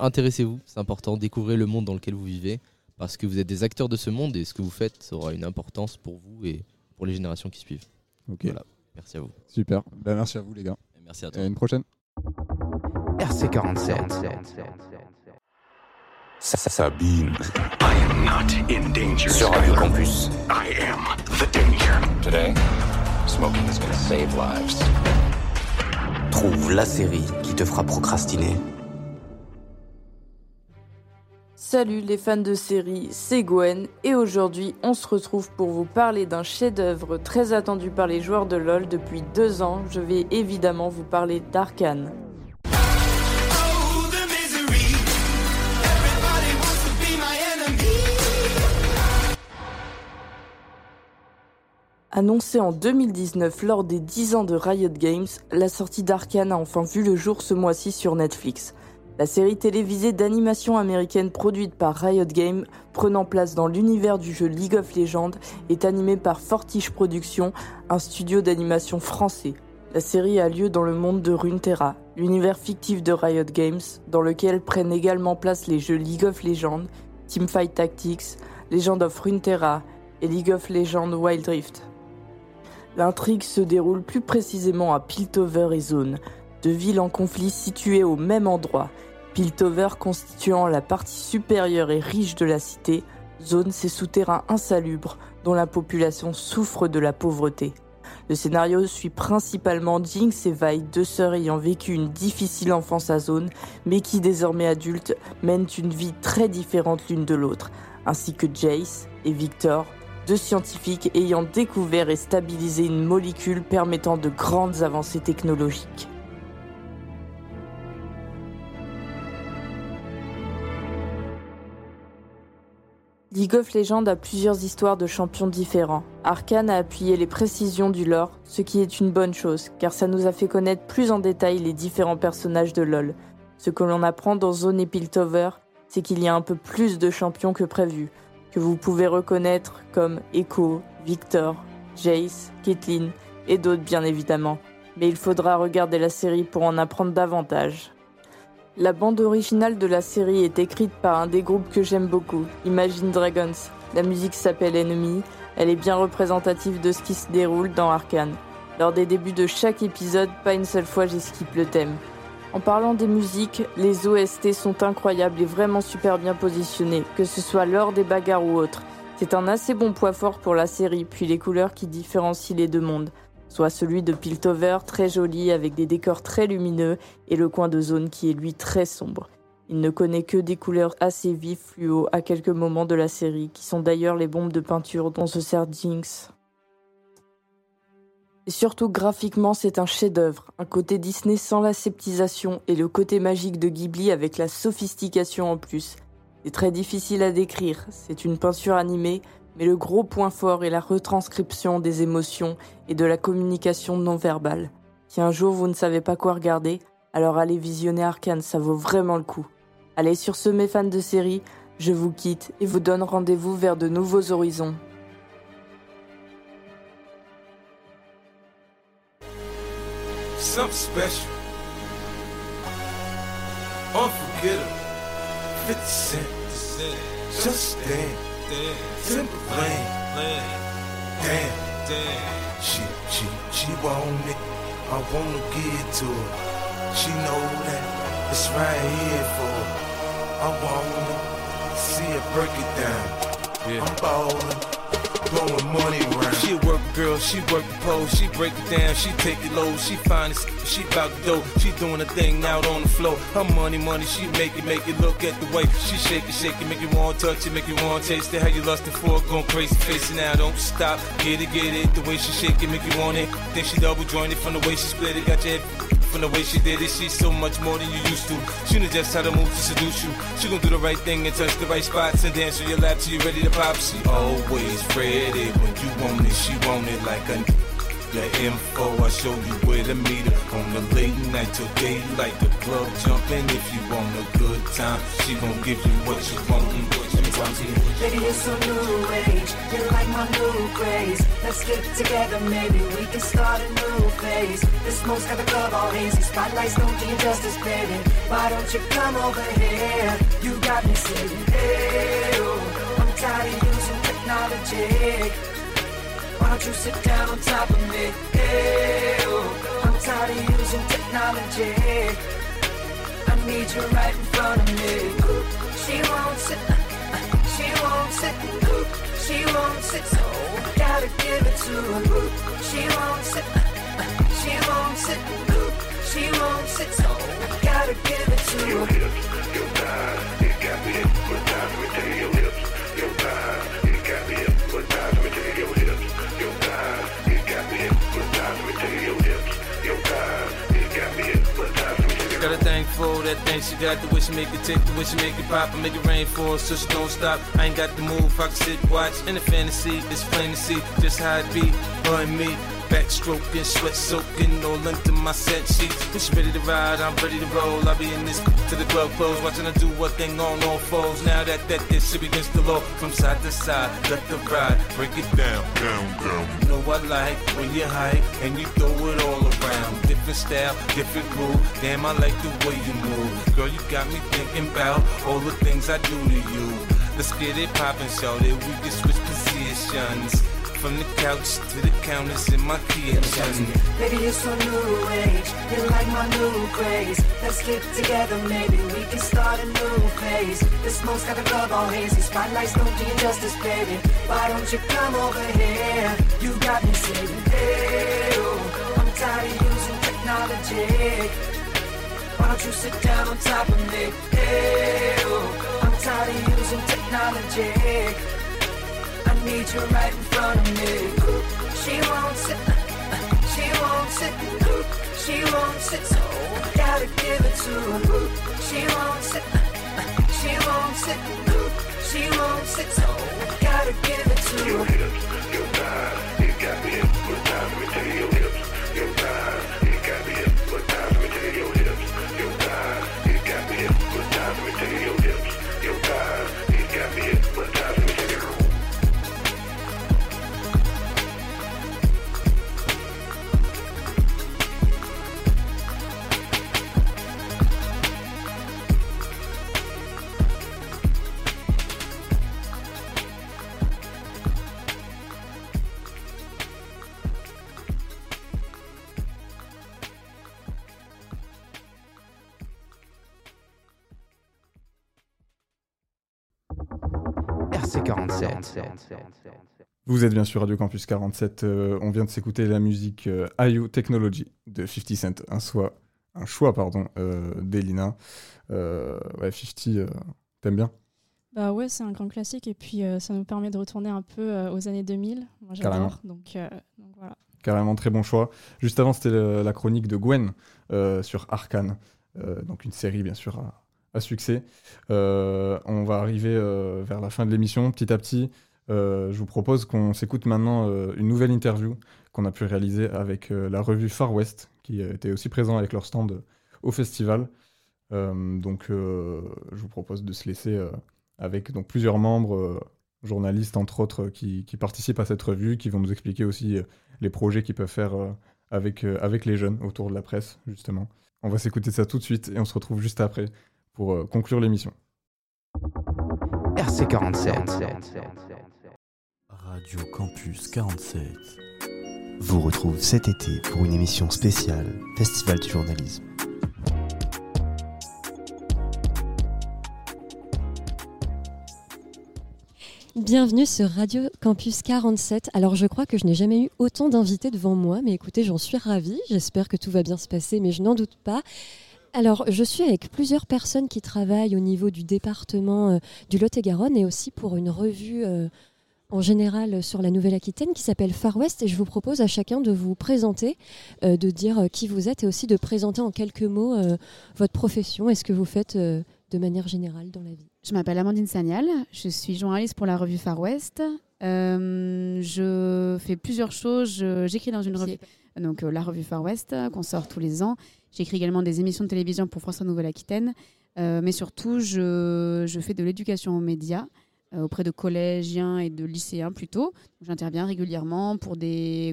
Intéressez-vous, c'est important. Découvrez le monde dans lequel vous vivez parce que vous êtes des acteurs de ce monde et ce que vous faites aura une importance pour vous et pour les générations qui suivent. Ok. Voilà. Merci à vous. Super. Merci à vous les gars. Et merci à toi. À une prochaine. RC47. Sabine. I am not in danger. Sur Radio Campus. I am the danger. Today, smoking is going to save lives. Trouve la série qui te fera procrastiner. Salut les fans de série, c'est Gwen et aujourd'hui on se retrouve pour vous parler d'un chef-d'œuvre très attendu par les joueurs de LoL depuis 2 ans. Je vais évidemment vous parler d'Arcane. Annoncée en 2019 lors des 10 ans de Riot Games, la sortie d'Arcane a enfin vu le jour ce mois-ci sur Netflix. La série télévisée d'animation américaine produite par Riot Games, prenant place dans l'univers du jeu League of Legends, est animée par Fortiche Productions, un studio d'animation français. La série a lieu dans le monde de Runeterra, l'univers fictif de Riot Games, dans lequel prennent également place les jeux League of Legends, Teamfight Tactics, Legend of Runeterra et League of Legends Wild Rift. L'intrigue se déroule plus précisément à Piltover et Zaun, 2 villes en conflit situées au même endroit. Piltover constituant la partie supérieure et riche de la cité, Zaun ses souterrains insalubres dont la population souffre de la pauvreté. Le scénario suit principalement Jinx et Vi, deux sœurs ayant vécu une difficile enfance à Zone, mais qui, désormais adultes, mènent une vie très différente l'une de l'autre, ainsi que Jace et Victor, deux scientifiques ayant découvert et stabilisé une molécule permettant de grandes avancées technologiques. League of Legends a plusieurs histoires de champions différents. Arcane a appuyé les précisions du lore, ce qui est une bonne chose, car ça nous a fait connaître plus en détail les différents personnages de LoL. Ce que l'on apprend dans Zone et Piltover, c'est qu'il y a un peu plus de champions que prévu, que vous pouvez reconnaître comme Echo, Victor, Jace, Caitlyn et d'autres bien évidemment. Mais il faudra regarder la série pour en apprendre davantage. La bande originale de la série est écrite par un des groupes que j'aime beaucoup, Imagine Dragons. La musique s'appelle Enemy, elle est bien représentative de ce qui se déroule dans Arcane. Lors des débuts de chaque épisode, pas une seule fois j'esquipe le thème. En parlant des musiques, les OST sont incroyables et vraiment super bien positionnés, que ce soit lors des bagarres ou autres. C'est un assez bon poids fort pour la série, puis les couleurs qui différencient les deux mondes. Soit celui de Piltover, très joli, avec des décors très lumineux, et le coin de Zone qui est lui très sombre. Il ne connaît que des couleurs assez vives fluo à quelques moments de la série, qui sont d'ailleurs les bombes de peinture dont se sert Jinx. Et surtout graphiquement, c'est un chef-d'œuvre, un côté Disney sans l'aseptisation, et le côté magique de Ghibli avec la sophistication en plus. C'est très difficile à décrire, c'est une peinture animée, mais le gros point fort est la retranscription des émotions et de la communication non-verbale. Si un jour vous ne savez pas quoi regarder, alors allez visionner Arcane, ça vaut vraiment le coup. Allez, sur ce, mes fans de série, je vous quitte et vous donne rendez-vous vers de nouveaux horizons. Something special. Unforgettable. 50 Cent. Just stand. Simple plan. Damn. She want it. I want to give it to her. She know that it's right here for her. I want to see her break it down. Yeah. I'm ballin', blowin' money round. She a work girl, she work the pole. She break it down, she take it low. She find it, she bout the dough. She doing her thing out on the floor. Her money, she make it. Look at the way she shake it. Make you want to touch it, make you want to taste it. How you lustin' for it, going crazy, face it now. Don't stop, get it. The way she shake it, make you want it. Then she double jointed from the way she split it. Got your head from the way she did it. She's so much more than you used to. She knows just how to move to seduce you. She gon' do the right thing and touch the right spots and dance on your lap till you ready to pop. She always ready when you want it, she want it like a the info, I show you where to meet her. On the late night till daylight, the club jumping. If you want a good time, she gon' give you what you want. Let me talk to you. Baby, you're so new age, you're like my new craze. Let's get together, maybe we can start a new phase. The smoke's got the club all hazy, spotlights don't do you justice, baby. Why don't you come over here? You got me saying, hey, oh, I'm tired of using technology. Why don't you sit down on top of me? Hey, oh, I'm tired of using technology. I need you right in front of me. She won't sit. She won't sit. So I gotta give it to her. She won't sit. She won't sit. So I gotta give it to her. Your hips, your thighs, it got me hypnotized every day. Your hips, your thighs, it got me hypnotized every day. Your hips. Got a thing for that thing she got, the way she make it tick, the way she make it pop, I make it rain for her, so she don't stop. I ain't got to move, I can sit, watch, in a fantasy, it's plain to see, just how it be, her and me. Backstroking, sweat soaking, all into my set sheets. When she ready to ride, I'm ready to roll. I'll be in this to the glove close, watching her do what thing on all foes. Now that this shit begins to low, from side to side, let the ride, break it down. You know I like when you hype and you throw it all around. Different style, different move. Damn, I like the way you move. Girl, you got me thinking about all the things I do to you. Let's get it poppin', shout it. We can switch positions. From the couch to the counters in my kitchen. Maybe it's your new age, you like my new craze. Let's get together, maybe we can start a new phase. The smoke's got the love all hazy, spotlights don't do you justice, baby. Why don't you come over here? You got me saying, hey, oh, I'm tired of using technology. Why don't you sit down on top of me? Hey, oh, I'm tired of using technology. Need you right in front of me. She won't sit, she won't sit, she won't sit, so gotta give it to her. She won't sit, she won't sit, she won't sit, so gotta give it to her. Your hips, your thighs, you got me hypnotized. Let me tell you, your hips, your thighs, you got me hypnotized. Let me tell you, your hips, your thighs, you got me hypnotized. Let me tell you, your hips, your thighs, you got me hypnotized. Vous êtes bien sûr Radio Campus 47, on vient de s'écouter la musique IU Technology de 50 Cent, un choix, d'Elina. Ouais, 50, t'aimes bien ? Bah ouais, c'est un grand classique et puis ça nous permet de retourner un peu aux années 2000, moi j'adore, donc voilà. Carrément, très bon choix. Juste avant, c'était la chronique de Gwen sur Arcane, donc une série bien sûr à succès. On va arriver vers la fin de l'émission, petit à petit. Je vous propose qu'on s'écoute maintenant une nouvelle interview qu'on a pu réaliser avec la revue Far West, qui était aussi présent avec leur stand au festival. Donc, je vous propose de se laisser avec donc, plusieurs membres, journalistes entre autres, qui participent à cette revue, qui vont nous expliquer aussi les projets qu'ils peuvent faire avec les jeunes autour de la presse, justement. On va s'écouter ça tout de suite et on se retrouve juste après pour conclure l'émission. RC47. Radio Campus 47 vous retrouve cet été pour une émission spéciale Festival du journalisme. Bienvenue sur Radio Campus 47. Alors je crois que je n'ai jamais eu autant d'invités devant moi, mais écoutez, j'en suis ravie. J'espère que tout va bien se passer, mais je n'en doute pas. Alors, je suis avec plusieurs personnes qui travaillent au niveau du département du Lot-et-Garonne et aussi pour une revue en général sur la Nouvelle-Aquitaine qui s'appelle Far West. Et je vous propose à chacun de vous présenter, de dire qui vous êtes et aussi de présenter en quelques mots votre profession et ce que vous faites de manière générale dans la vie. Je m'appelle Amandine Sagnal, je suis journaliste pour la revue Far West. Je fais plusieurs choses, j'écris dans une revue, donc la revue Far West qu'on sort tous les ans. J'écris également des émissions de télévision pour France Nouvelle-Aquitaine, mais surtout je fais de l'éducation aux médias auprès de collégiens et de lycéens plutôt. J'interviens régulièrement pour des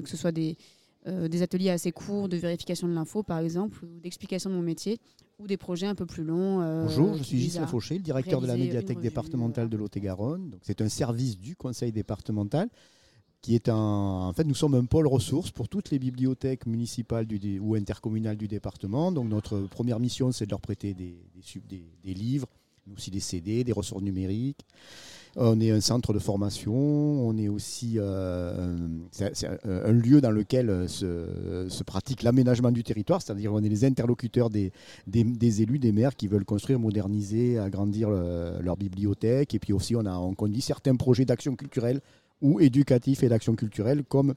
ateliers assez courts de vérification de l'info par exemple, ou d'explication de mon métier, ou des projets un peu plus longs. Bonjour, je suis Gislain Fauché, le directeur de la médiathèque départementale de Lot-et-Garonne. Donc, c'est un service du conseil départemental qui est en fait, nous sommes un pôle ressources pour toutes les bibliothèques municipales ou intercommunales du département. Donc, notre première mission, c'est de leur prêter des livres, mais aussi des CD, des ressources numériques. On est un centre de formation, on est aussi c'est un lieu dans lequel se pratique l'aménagement du territoire, c'est-à-dire on est les interlocuteurs des élus, des maires qui veulent construire, moderniser, agrandir leur bibliothèque. Et puis aussi on conduit certains projets d'action culturelle ou éducatifs et d'action culturelle comme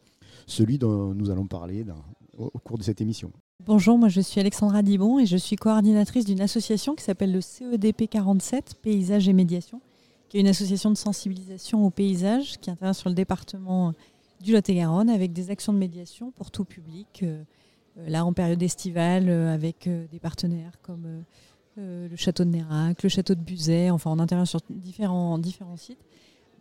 celui dont nous allons parler au cours de cette émission. Bonjour, moi je suis Alexandra Dibon et je suis coordinatrice d'une association qui s'appelle le CEDP 47, Paysages et Médiation, qui est une association de sensibilisation au paysage qui intervient sur le département du Lot-et-Garonne avec des actions de médiation pour tout public, là en période estivale avec des partenaires comme le château de Nérac, le château de Buzet, enfin on intervient sur différents sites.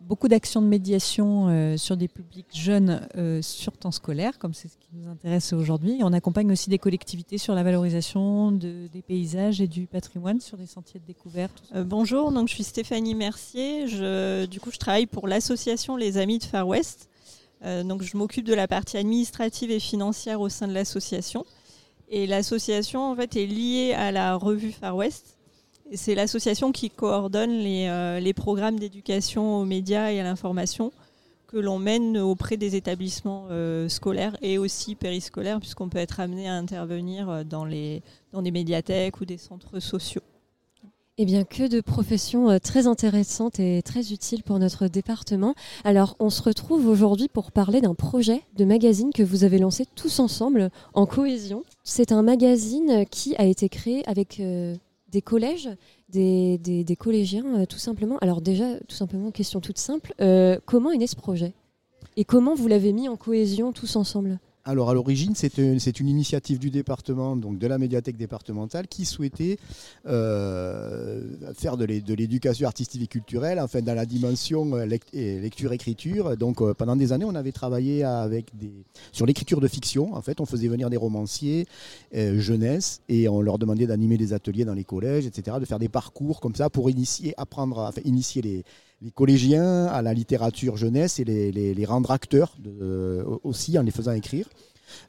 Beaucoup d'actions de médiation sur des publics jeunes sur temps scolaire, comme c'est ce qui nous intéresse aujourd'hui. Et on accompagne aussi des collectivités sur la valorisation des paysages et du patrimoine sur des sentiers de découverte. Bonjour, donc je suis Stéphanie Mercier. Je travaille pour l'association Les Amis de Far West. Donc je m'occupe de la partie administrative et financière au sein de l'association. Et l'association en fait est liée à la revue Far West. Et c'est l'association qui coordonne les programmes d'éducation aux médias et à l'information que l'on mène auprès des établissements scolaires et aussi périscolaires, puisqu'on peut être amené à intervenir dans des médiathèques ou des centres sociaux. Eh bien, que de professions très intéressantes et très utiles pour notre département. Alors, on se retrouve aujourd'hui pour parler d'un projet de magazine que vous avez lancé tous ensemble en cohésion. C'est un magazine qui a été créé avec des collèges, des collégiens, tout simplement. Alors déjà, tout simplement, question toute simple, comment est né ce projet ? Et comment vous l'avez mis en cohésion tous ensemble ? Alors à l'origine, c'est une initiative du département, donc de la médiathèque départementale, qui souhaitait faire de l'éducation artistique et culturelle, enfin dans la dimension lecture-écriture. Donc pendant des années, on avait travaillé sur l'écriture de fiction. En fait, on faisait venir des romanciers, jeunesse, et on leur demandait d'animer des ateliers dans les collèges, etc., de faire des parcours comme ça pour initier les collégiens à la littérature jeunesse et les rendre acteurs aussi en les faisant écrire.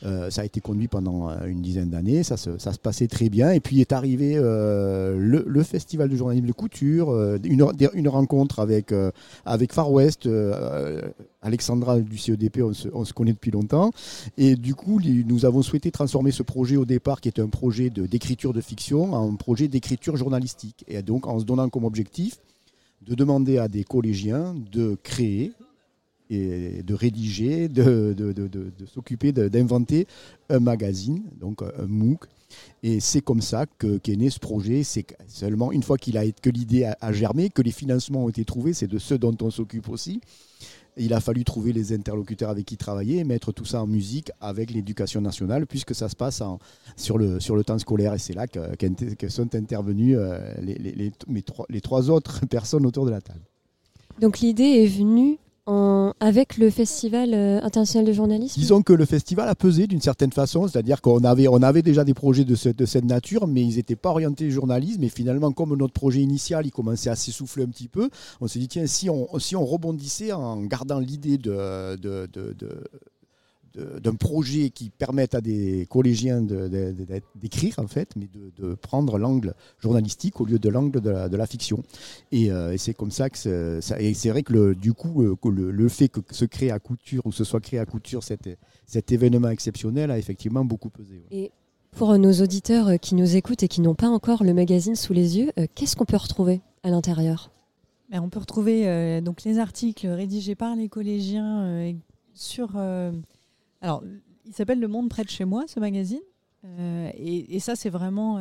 Ça a été conduit pendant une dizaine d'années, ça se passait très bien. Et puis est arrivé le Festival de journalisme de Couture, une rencontre avec Far West, Alexandra du CEDP, on se connaît depuis longtemps. Et du coup, nous avons souhaité transformer ce projet au départ, qui était un projet d'écriture de fiction, en projet d'écriture journalistique. Et donc en se donnant comme objectif de demander à des collégiens de créer et de rédiger, de s'occuper d'inventer un magazine, donc un MOOC. Et c'est comme ça qu'est né ce projet. C'est seulement une fois que l'idée a germé, que les financements ont été trouvés, c'est de ce dont on s'occupe aussi. Il a fallu trouver les interlocuteurs avec qui travailler et mettre tout ça en musique avec l'éducation nationale, puisque ça se passe sur le temps scolaire. Et c'est là que sont intervenues les trois autres personnes autour de la table. Donc l'idée est venue avec le Festival international de journalisme. Disons que le festival a pesé d'une certaine façon, c'est-à-dire qu'on avait déjà des projets de cette nature, mais ils n'étaient pas orientés journalisme. Et finalement, comme notre projet initial, il commençait à s'essouffler un petit peu, on s'est dit, tiens, si on rebondissait en gardant l'idée d'un projet qui permette à des collégiens d'écrire, en fait, mais de prendre l'angle journalistique au lieu de l'angle de la fiction. Et c'est comme ça que c'est vrai que du coup, le fait que se crée à Couture ou se soit créé à Couture cet événement exceptionnel a effectivement beaucoup pesé. Ouais. Et pour nos auditeurs qui nous écoutent et qui n'ont pas encore le magazine sous les yeux, qu'est-ce qu'on peut retrouver à l'intérieur ? Ben, on peut retrouver donc les articles rédigés par les collégiens sur... Alors, il s'appelle « Le Monde près de chez moi », ce magazine. Et ça, c'est vraiment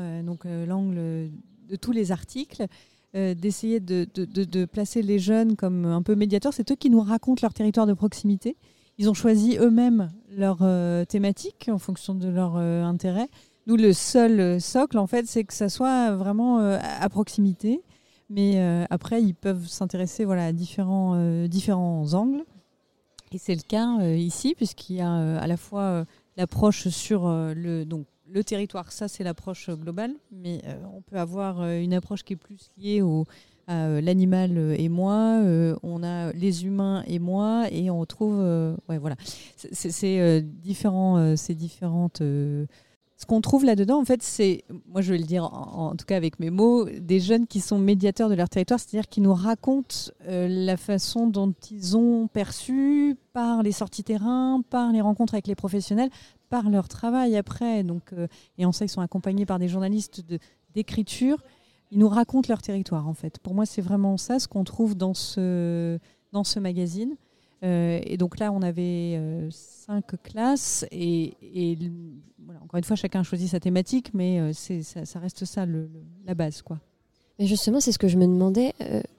l'angle de tous les articles, d'essayer de placer les jeunes comme un peu médiateurs. C'est eux qui nous racontent leur territoire de proximité. Ils ont choisi eux-mêmes leur thématique en fonction de leur intérêt. Nous, le seul socle, en fait, c'est que ça soit vraiment à proximité. Mais après, ils peuvent s'intéresser à différents angles. Et c'est le cas ici, puisqu'il y a à la fois l'approche sur le territoire, ça c'est l'approche globale, mais on peut avoir une approche qui est plus liée à l'animal et moi, on a les humains et moi, et on retrouve différentes ce qu'on trouve là-dedans, en fait, c'est, moi je vais le dire en tout cas avec mes mots, des jeunes qui sont médiateurs de leur territoire, c'est-à-dire qui nous racontent la façon dont ils ont perçu par les sorties terrain, par les rencontres avec les professionnels, par leur travail après. Donc, et on sait qu'ils sont accompagnés par des journalistes d'écriture. Ils nous racontent leur territoire, en fait. Pour moi, c'est vraiment ça, ce qu'on trouve dans ce magazine. Et donc là, on avait 5 classes et voilà, encore une fois, chacun choisit sa thématique, mais ça reste ça la base, quoi. Mais justement, c'est ce que je me demandais.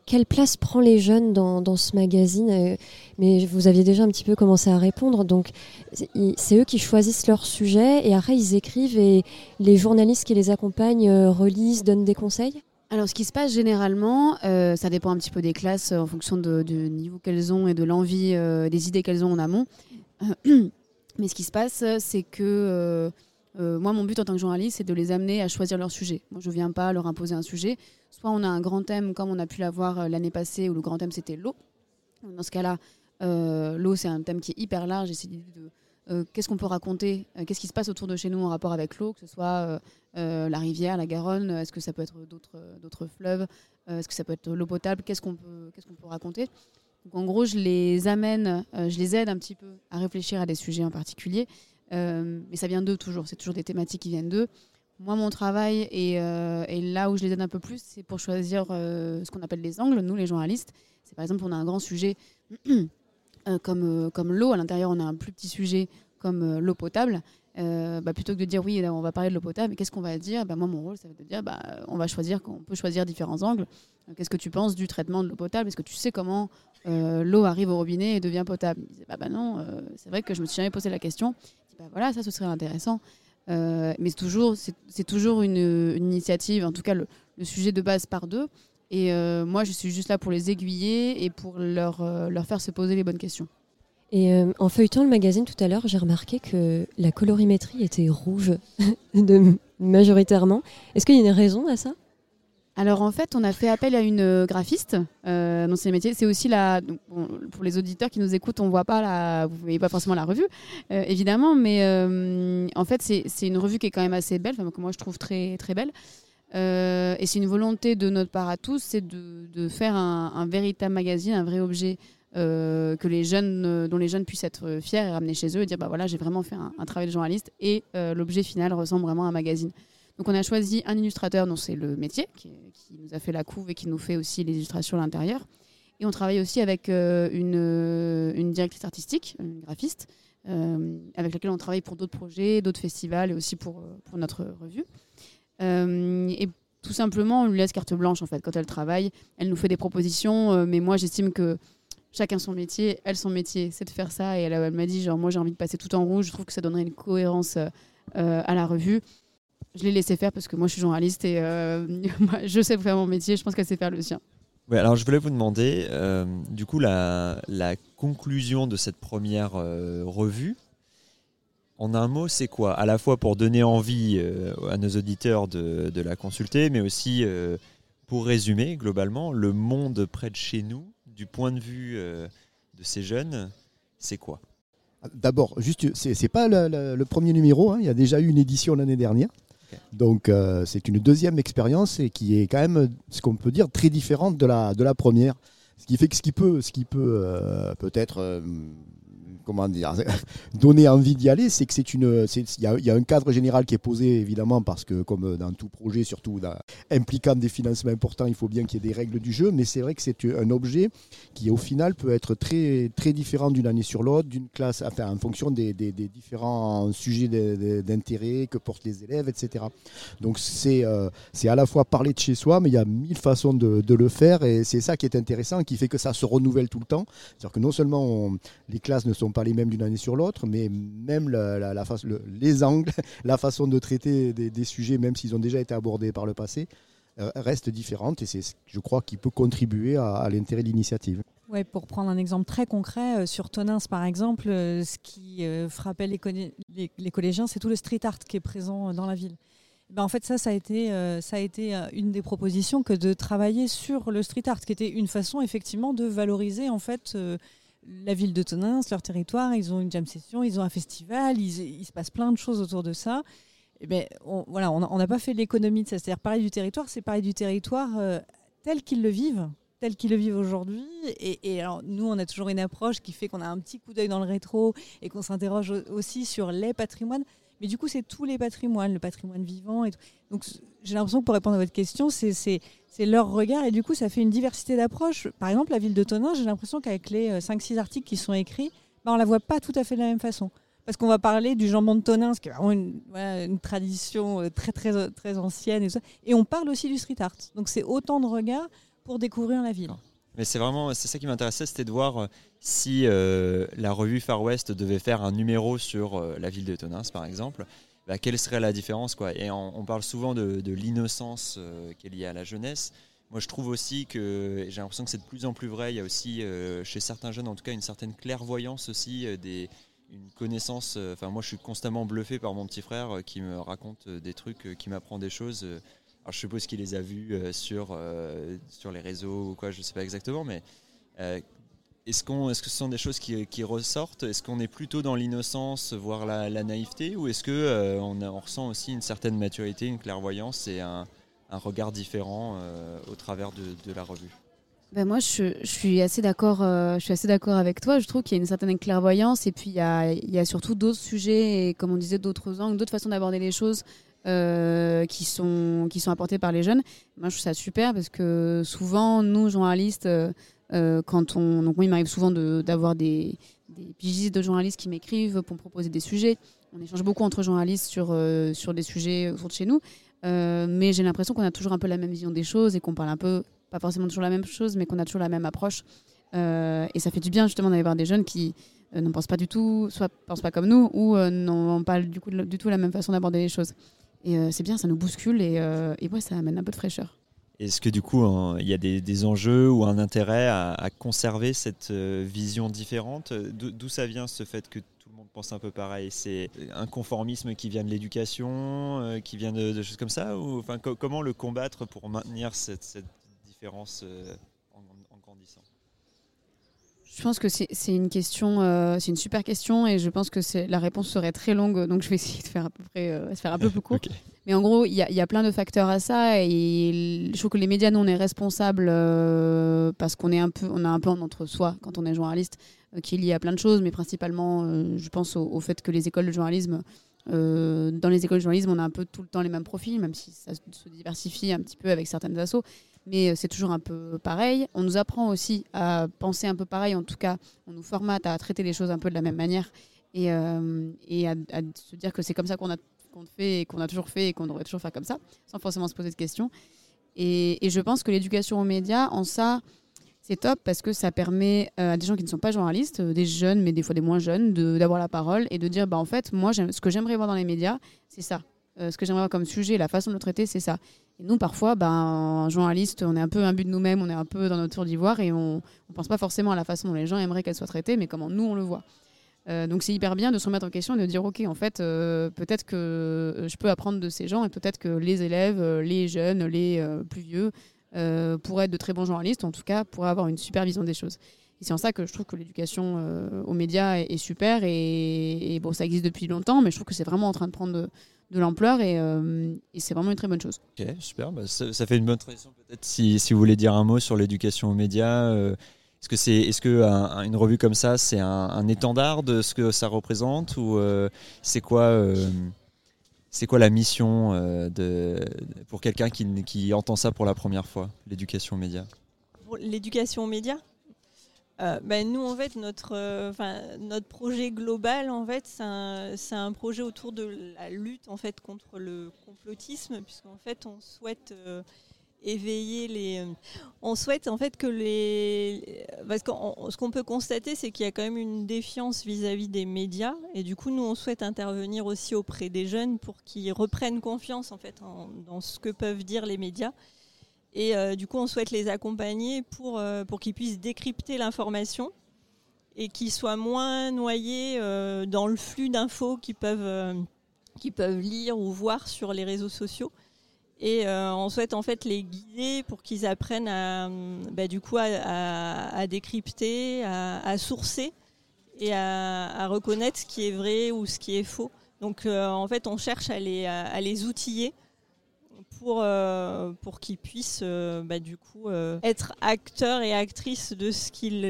Quelle place prend les jeunes dans ce magazine ? Mais vous aviez déjà un petit peu commencé à répondre. Donc, c'est eux qui choisissent leur sujet et après, ils écrivent et les journalistes qui les accompagnent relisent, donnent des conseils ? Alors, ce qui se passe généralement, ça dépend un petit peu des classes en fonction du niveau qu'elles ont et de l'envie, des idées qu'elles ont en amont. Mais ce qui se passe, c'est que moi, mon but en tant que journaliste, c'est de les amener à choisir leur sujet. Moi, je ne viens pas leur imposer un sujet. Soit on a un grand thème, comme on a pu l'avoir l'année passée, où le grand thème, c'était l'eau. Dans ce cas-là, L'eau, c'est un thème qui est hyper large, et c'est l'idée de qu'est-ce qu'on peut raconter, qu'est-ce qui se passe autour de chez nous en rapport avec l'eau, que ce soit la rivière, la Garonne, est-ce que ça peut être d'autres fleuves, est-ce que ça peut être l'eau potable, qu'est-ce qu'on peut raconter. Donc, en gros, je les aide un petit peu à réfléchir à des sujets en particulier, mais ça vient d'eux toujours, c'est toujours des thématiques qui viennent d'eux. Moi, mon travail, et là où je les aide un peu plus, c'est pour choisir ce qu'on appelle les angles, nous les journalistes. C'est par exemple, on a un grand sujet comme l'eau, à l'intérieur on a un plus petit sujet comme l'eau potable. Plutôt que de dire oui, on va parler de l'eau potable, qu'est-ce qu'on va dire ? Moi, mon rôle, ça va être de dire on peut choisir différents angles. Qu'est-ce que tu penses du traitement de l'eau potable ? Est-ce que tu sais comment l'eau arrive au robinet et devient potable ? Ils disent, non, c'est vrai que je me suis jamais posé la question. Ils disent, voilà, ça, ce serait intéressant. Mais c'est toujours une initiative, en tout cas le sujet de base par deux. Et moi, je suis juste là pour les aiguiller et pour leur faire se poser les bonnes questions. Et en feuilletant le magazine tout à l'heure, j'ai remarqué que la colorimétrie était rouge majoritairement. Est-ce qu'il y a une raison à ça ? Alors en fait, on a fait appel à une graphiste dans ces métiers. C'est aussi pour les auditeurs qui nous écoutent, on voit pas vous voyez pas forcément la revue, évidemment, mais en fait c'est une revue qui est quand même assez belle, que moi je trouve très très belle. Et c'est une volonté de notre part à tous, c'est de faire un véritable magazine, un vrai objet que les jeunes, dont les jeunes puissent être fiers et ramener chez eux et dire voilà, j'ai vraiment fait un travail de journaliste et l'objet final ressemble vraiment à un magazine. Donc on a choisi un illustrateur dont c'est le métier, qui nous a fait la couve et qui nous fait aussi les illustrations à l'intérieur. Et on travaille aussi avec une directrice artistique, une graphiste, avec laquelle on travaille pour d'autres projets, d'autres festivals et aussi pour notre revue. Et tout simplement, on lui laisse carte blanche en fait. Quand elle travaille, elle nous fait des propositions, mais moi j'estime que chacun son métier, elle son métier, c'est de faire ça. Et elle m'a dit moi j'ai envie de passer tout en rouge, je trouve que ça donnerait une cohérence à la revue. Je l'ai laissé faire parce que moi je suis journaliste et moi, je sais faire mon métier, je pense qu'elle sait faire le sien. Oui, alors je voulais vous demander, du coup, la conclusion de cette première revue, en un mot, c'est quoi ? À la fois pour donner envie à nos auditeurs de la consulter, mais aussi pour résumer globalement, le monde près de chez nous, du point de vue de ces jeunes, c'est quoi ? D'abord, juste, c'est pas le premier numéro, hein, il y a déjà eu une édition l'année dernière. Donc c'est une deuxième expérience et qui est quand même, ce qu'on peut dire, très différente de la première. Ce qui fait que ce qui peut peut-être donner envie d'y aller, c'est que il y a un cadre général qui est posé évidemment parce que comme dans tout projet, surtout impliquant des financements importants, il faut bien qu'il y ait des règles du jeu. Mais c'est vrai que c'est un objet qui au final peut être très très différent d'une année sur l'autre, d'une classe, enfin en fonction des différents sujets d'intérêt que portent les élèves, etc. Donc c'est à la fois parler de chez soi, mais il y a mille façons de le faire et c'est ça qui est intéressant, qui fait que ça se renouvelle tout le temps. C'est-à-dire que non seulement les classes ne sont pas les mêmes d'une année sur l'autre, mais même les angles, la façon de traiter des sujets, même s'ils ont déjà été abordés par le passé, reste différente et c'est, je crois, qui peut contribuer à l'intérêt de l'initiative. Ouais, pour prendre un exemple très concret, sur Tonneins par exemple, ce qui frappait les collégiens, c'est tout le street art qui est présent dans la ville. En fait, ça a été une des propositions que de travailler sur le street art, qui était une façon effectivement de valoriser en fait la ville de Tonneins, leur territoire, ils ont une jam session, ils ont un festival, il se passe plein de choses autour de ça. Et bien, on n'a pas fait l'économie de ça. C'est-à-dire parler du territoire, c'est parler du territoire tel qu'ils le vivent aujourd'hui. Et alors, nous, on a toujours une approche qui fait qu'on a un petit coup d'œil dans le rétro et qu'on s'interroge aussi sur les patrimoines. Mais du coup, c'est tous les patrimoines, le patrimoine vivant et tout. Donc, j'ai l'impression que pour répondre à votre question, c'est leur regard. Et du coup, ça fait une diversité d'approches. Par exemple, la ville de Tonneins, j'ai l'impression qu'avec les 5-6 articles qui sont écrits, on ne la voit pas tout à fait de la même façon. Parce qu'on va parler du jambon de Tonneins, qui est vraiment une tradition très, très, très ancienne. Et tout ça. Et on parle aussi du street art. Donc, c'est autant de regards pour découvrir la ville. Mais c'est ça qui m'intéressait, c'était de voir si la revue Far West devait faire un numéro sur la ville de Tonneins, par exemple, quelle serait la différence, quoi. Et on parle souvent de l'innocence qui est liée à la jeunesse. Moi, je trouve aussi que, j'ai l'impression que c'est de plus en plus vrai, il y a aussi, chez certains jeunes, en tout cas, une certaine clairvoyance aussi, une connaissance. Moi, je suis constamment bluffé par mon petit frère qui me raconte des trucs, qui m'apprend des choses. Alors, je suppose qu'il les a vus sur les réseaux ou quoi, je ne sais pas exactement, mais Est-ce que ce sont des choses qui ressortent? Est-ce qu'on est plutôt dans l'innocence, voire la naïveté, ou est-ce qu'on on ressent aussi une certaine maturité, une clairvoyance et un regard différent au travers de la revue? Ben moi, je suis assez d'accord avec toi. Je trouve qu'il y a une certaine clairvoyance et puis il y a surtout d'autres sujets et, comme on disait, d'autres angles, d'autres façons d'aborder les choses qui sont apportées par les jeunes. Moi, je trouve ça super parce que souvent, nous, journalistes, moi, il m'arrive souvent d'avoir des pigistes de journalistes qui m'écrivent pour me proposer des sujets. On échange beaucoup entre journalistes sur des sujets autour de chez nous. Mais j'ai l'impression qu'on a toujours un peu la même vision des choses et qu'on parle un peu, pas forcément toujours la même chose, mais qu'on a toujours la même approche. Et ça fait du bien justement d'aller voir des jeunes qui n'en pensent pas du tout, soit pensent pas comme nous, ou n'ont pas du tout la même façon d'aborder les choses. Et c'est bien, ça nous bouscule et ouais, ça amène un peu de fraîcheur. Est-ce que du coup, il y a des enjeux ou un intérêt à conserver cette vision différente? D'où ça vient ce fait que tout le monde pense un peu pareil? C'est un conformisme qui vient de l'éducation, qui vient de choses comme ça, ou enfin, comment le combattre pour maintenir cette différence en grandissant? Je pense que c'est une super question et je pense que la réponse serait très longue, donc je vais essayer de faire à peu près faire un peu plus court. Okay. Mais en gros, il y a plein de facteurs à ça et je trouve que les médias, nous, on est responsables parce qu'on est un peu en entre-soi quand on est journaliste, qui est lié à plein de choses, mais principalement, je pense au fait que les écoles de journalisme, dans les écoles de journalisme, on a un peu tout le temps les mêmes profils, même si ça se diversifie un petit peu avec certaines assos. Mais c'est toujours un peu pareil. On nous apprend aussi à penser un peu pareil, en tout cas, on nous formate à traiter les choses un peu de la même manière et à se dire que c'est comme ça qu'on fait et qu'on a toujours fait et qu'on devrait toujours faire comme ça, sans forcément se poser de questions. Et je pense que l'éducation aux médias, en ça, c'est top parce que ça permet à des gens qui ne sont pas journalistes, des jeunes, mais des fois des moins jeunes, d'avoir la parole et de dire, bah, en fait, moi, ce que j'aimerais voir dans les médias, c'est ça. Ce que j'aimerais avoir comme sujet, la façon de le traiter, c'est ça. Et nous, parfois, journalistes, on est un peu imbu de nous-mêmes, on est un peu dans notre tour d'ivoire et on ne pense pas forcément à la façon dont les gens aimeraient qu'elles soient traitées, mais comment nous, on le voit. Donc, c'est hyper bien de se remettre en question et de dire, OK, en fait, peut-être que je peux apprendre de ces gens et peut-être que les élèves, les jeunes, les plus vieux pourraient être de très bons journalistes, en tout cas, pourraient avoir une super vision des choses. Et c'est en ça que je trouve que l'éducation aux médias est super et bon, ça existe depuis longtemps, mais je trouve que c'est vraiment en train de prendre de l'ampleur et c'est vraiment une très bonne chose. Ok, super. Bah, ça fait une bonne transition peut-être si vous voulez dire un mot sur l'éducation aux médias. Est-ce qu'une revue comme ça, c'est un étendard de ce que ça représente ou c'est quoi la mission pour quelqu'un qui entend ça pour la première fois, l'éducation aux médias? Pour l'éducation aux médias, nous, en fait, notre projet global, en fait, c'est un projet autour de la lutte, en fait, contre le complotisme, puisqu'en fait, on souhaite ce qu'on peut constater, c'est qu'il y a quand même une défiance vis-à-vis des médias, et du coup, nous, on souhaite intervenir aussi auprès des jeunes pour qu'ils reprennent confiance, en fait, dans ce que peuvent dire les médias. Et du coup, on souhaite les accompagner pour qu'ils puissent décrypter l'information et qu'ils soient moins noyés dans le flux d'infos qu'ils peuvent lire ou voir sur les réseaux sociaux. Et on souhaite en fait les guider pour qu'ils apprennent à décrypter, à sourcer et à reconnaître ce qui est vrai ou ce qui est faux. Donc en fait, on cherche à les outiller pour qu'ils puissent être acteurs et actrices de ce qu'ils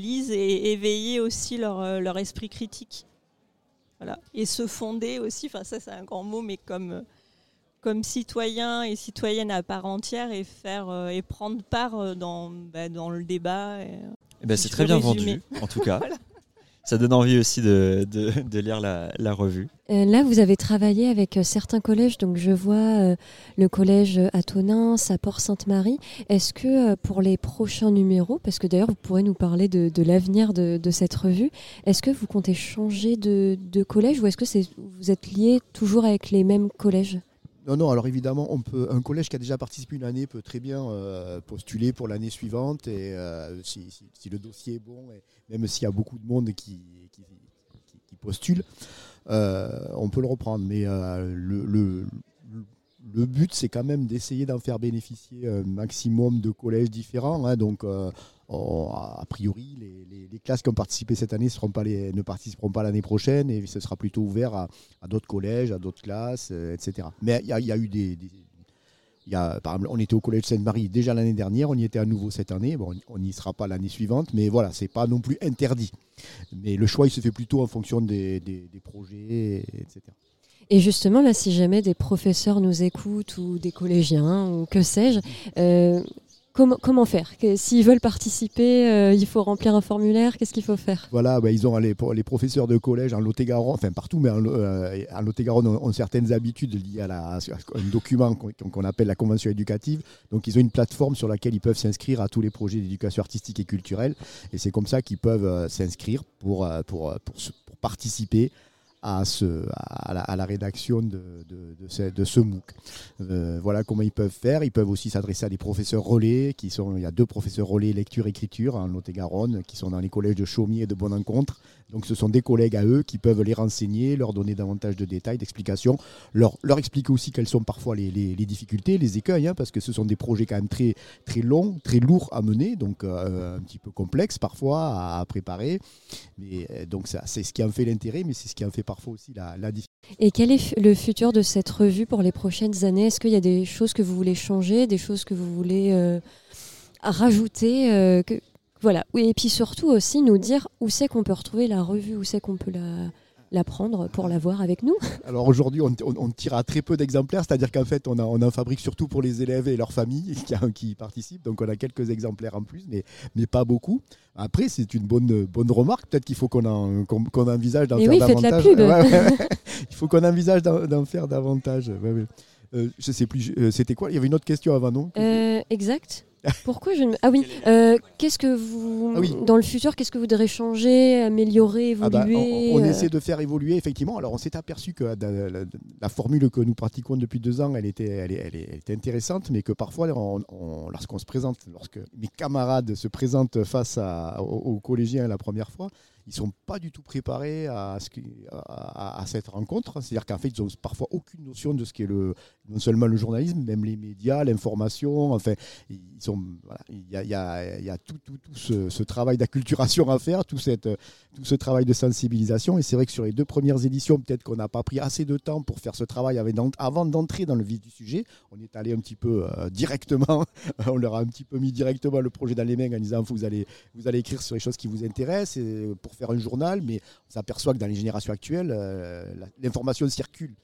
lisent et éveiller aussi leur esprit critique. Voilà. Et se fonder aussi, enfin ça c'est un grand mot, mais comme citoyens et citoyennes à part entière et prendre part dans le débat. Si c'est très bien résumer. Vendu en tout cas. Voilà. Ça donne envie aussi de lire la revue. Là, vous avez travaillé avec certains collèges. Donc, je vois le collège à Tonneins, à Port-Sainte-Marie. Est-ce que pour les prochains numéros, parce que d'ailleurs, vous pourrez nous parler de l'avenir de cette revue, est-ce que vous comptez changer de collège ou est-ce que vous êtes liés toujours avec les mêmes collèges ? Non, alors évidemment, un collège qui a déjà participé une année peut très bien postuler pour l'année suivante et si le dossier est bon, et même s'il y a beaucoup de monde qui postule, on peut le reprendre. Mais le but, c'est quand même d'essayer d'en faire bénéficier un maximum de collèges différents. Hein, donc, a priori, les classes qui ont participé cette année ne participeront pas l'année prochaine, et ce sera plutôt ouvert à d'autres collèges, à d'autres classes, etc. Mais il y a eu par exemple, on était au collège Sainte-Marie déjà l'année dernière, on y était à nouveau cette année, bon, on n'y sera pas l'année suivante, mais voilà, c'est pas non plus interdit. Mais le choix, il se fait plutôt en fonction des projets, etc. Et justement, là, si jamais des professeurs nous écoutent ou des collégiens ou que sais-je, comment faire ? S'ils veulent participer, il faut remplir un formulaire, qu'est-ce qu'il faut faire ? Voilà, ils ont les professeurs de collège en Lot-et-Garonne, enfin partout, mais en Lot-et-Garonne ont certaines habitudes liées à un document qu'on appelle la convention éducative. Donc, ils ont une plateforme sur laquelle ils peuvent s'inscrire à tous les projets d'éducation artistique et culturelle. Et c'est comme ça qu'ils peuvent s'inscrire pour participer à la rédaction de ce MOOC. Voilà comment ils peuvent faire. Ils peuvent aussi s'adresser à des professeurs relais. Il y a 2 professeurs relais lecture-écriture en Lot-et-Garonne qui sont dans les collèges de Chaumier et de Bonencontre. Donc ce sont des collègues à eux qui peuvent les renseigner, leur donner davantage de détails, d'explications, leur expliquer aussi quelles sont parfois les difficultés, les écueils, parce que ce sont des projets quand même très, très longs, très lourds à mener, donc un petit peu complexes parfois à préparer. Mais, donc ça, c'est ce qui en fait l'intérêt, mais c'est ce qui en fait parfois aussi la difficulté. Et quel est le futur de cette revue pour les prochaines années ? Est-ce qu'il y a des choses que vous voulez changer, des choses que vous voulez rajouter Voilà. Et puis surtout aussi nous dire où c'est qu'on peut retrouver la revue, où c'est qu'on peut la prendre pour la voir avec nous. Alors aujourd'hui, on tire à très peu d'exemplaires, c'est-à-dire qu'en fait, on en fabrique surtout pour les élèves et leurs familles qui participent. Donc on a quelques exemplaires en plus, mais pas beaucoup. Après, c'est une bonne remarque. Peut-être qu'il faut qu'on envisage d'en faire davantage. Faites la pub. Ouais. Il faut qu'on envisage d'en faire davantage. Ouais. Je ne sais plus, c'était quoi ? Il y avait une autre question avant, non ? Exact. Pourquoi je ne... Ah oui, qu'est-ce que vous... Ah oui. Dans le futur, qu'est-ce que vous voudrez changer, améliorer, évoluer ? On essaie de faire évoluer, effectivement. Alors, on s'est aperçu que la formule que nous pratiquons depuis 2 ans, elle était intéressante, mais que parfois, lorsque mes camarades se présentent face aux collégiens la première fois, ils ne sont pas du tout préparés à cette rencontre. C'est-à-dire qu'en fait, ils n'ont parfois aucune notion de ce qu'est non seulement le journalisme, même les médias, l'information. Enfin, il y a tout ce travail d'acculturation à faire, tout ce travail de sensibilisation. Et c'est vrai que sur les 2 premières éditions, peut-être qu'on n'a pas pris assez de temps pour faire ce travail avant d'entrer dans le vif du sujet. On est allé un petit peu directement, on leur a un petit peu mis directement le projet dans les mains en disant vous allez écrire sur les choses qui vous intéressent et pour faire un journal, mais on s'aperçoit que dans les générations actuelles, l'information circule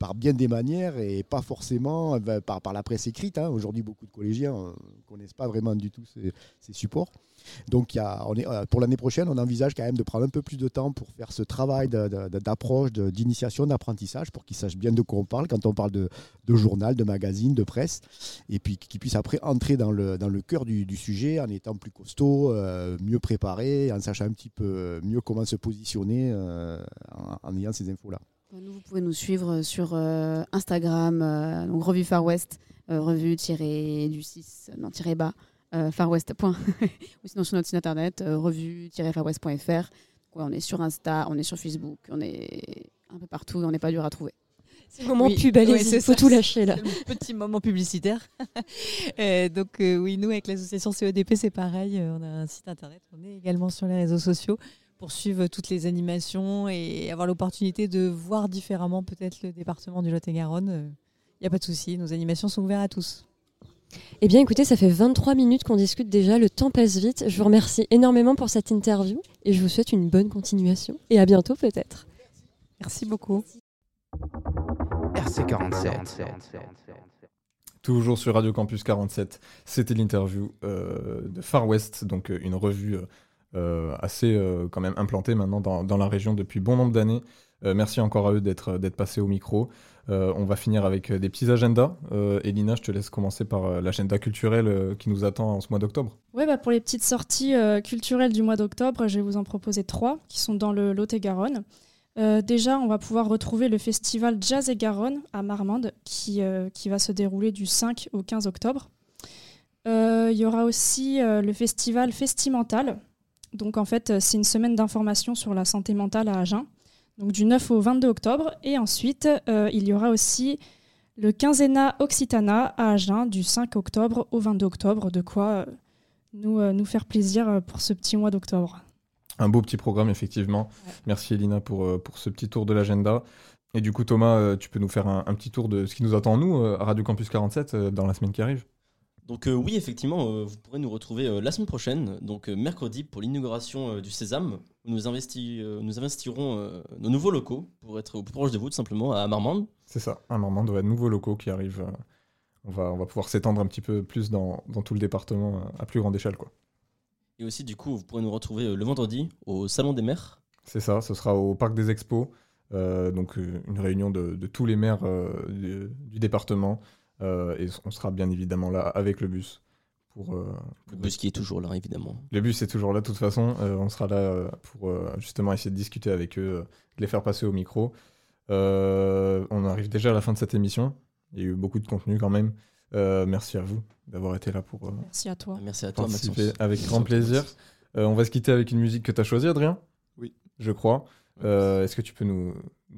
par bien des manières et pas forcément par la presse écrite. Aujourd'hui, beaucoup de collégiens ne connaissent pas vraiment du tout ces supports. Donc, pour l'année prochaine, on envisage quand même de prendre un peu plus de temps pour faire ce travail d'approche, d'initiation, d'apprentissage, pour qu'ils sachent bien de quoi on parle quand on parle de journal, de magazine, de presse, et puis qu'ils puissent après entrer dans le cœur du sujet en étant plus costauds, mieux préparés, en sachant un petit peu mieux comment se positionner en ayant ces infos-là. Vous pouvez nous suivre sur Instagram, donc revue Far West, farwest. Ou sinon sur notre site internet, revue-farwest.fr. Ouais, on est sur Insta, on est sur Facebook, on est un peu partout, on n'est pas dur à trouver. C'est le moment pub, allez-y, il faut tout lâcher là. C'est le petit moment publicitaire. Donc nous avec l'association CEDP, c'est pareil, on a un site internet, on est également sur les réseaux sociaux. Poursuivre toutes les animations et avoir l'opportunité de voir différemment peut-être le département du Lot-et-Garonne. Il n'y a pas de souci, nos animations sont ouvertes à tous. Eh bien écoutez, ça fait 23 minutes qu'on discute déjà, le temps passe vite. Je vous remercie énormément pour cette interview et je vous souhaite une bonne continuation et à bientôt peut-être. Merci beaucoup. RC47. Toujours sur Radio Campus 47, c'était l'interview de Far West, donc une revue... assez quand même implanté maintenant dans la région depuis bon nombre d'années. Merci encore à eux d'être passés au micro. On va finir avec des petits agendas. Elina, je te laisse commencer par l'agenda culturel qui nous attend en ce mois d'octobre. Oui, pour les petites sorties culturelles du mois d'octobre, je vais vous en proposer 3 qui sont dans le Lot-et-Garonne. Déjà, on va pouvoir retrouver le festival Jazz et Garonne à Marmande qui va se dérouler du 5 au 15 octobre. Il y aura aussi le festival Festimental. Donc en fait, c'est une semaine d'information sur la santé mentale à Agen, donc du 9 au 22 octobre. Et ensuite, il y aura aussi le quinzennat Occitana à Agen du 5 octobre au 22 octobre, de quoi nous faire plaisir pour ce petit mois d'octobre. Un beau petit programme, effectivement. Ouais. Merci Elina pour ce petit tour de l'agenda. Et du coup, Thomas, tu peux nous faire un petit tour de ce qui nous attend, nous, à Radio Campus 47, dans la semaine qui arrive. Donc oui, effectivement, vous pourrez nous retrouver la semaine prochaine, donc mercredi, pour l'inauguration du Sésame. Nous investirons nos nouveaux locaux pour être au plus proche de vous, tout simplement, à Marmande. C'est ça, à Marmande, ouais, nouveaux locaux qui arrivent. On va pouvoir s'étendre un petit peu plus dans tout le département, à plus grande échelle, quoi. Et aussi, du coup, vous pourrez nous retrouver le vendredi au Salon des maires. C'est ça, ce sera au Parc des Expos. Donc, une réunion de tous les maires du département. Et on sera bien évidemment là avec le bus. Pour le bus qui est toujours là, évidemment. Le bus est toujours là, de toute façon. On sera là pour justement essayer de discuter avec eux, de les faire passer au micro. On arrive déjà à la fin de cette émission. Il y a eu beaucoup de contenu quand même. Merci à vous d'avoir été là pour Merci à toi, participer avec grand plaisir. On va se quitter avec une musique que tu as choisie, Adrien. Oui. Je crois. Est-ce que tu peux nous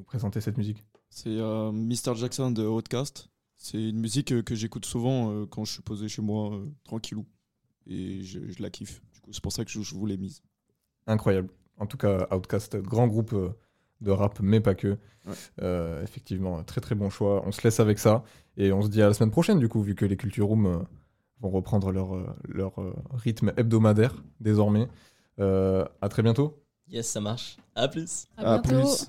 présenter cette musique ? C'est Mr. Jackson de Outcast. C'est une musique que j'écoute souvent quand je suis posé chez moi, tranquillou. Et je la kiffe. Du coup, c'est pour ça que je vous l'ai mise. Incroyable. En tout cas, Outcast, grand groupe de rap, mais pas que. Ouais. Effectivement, très très bon choix. On se laisse avec ça et on se dit à la semaine prochaine, du coup, vu que les Culture Room vont reprendre leur rythme hebdomadaire désormais. À très bientôt. Yes, ça marche. À plus. À bientôt. Plus.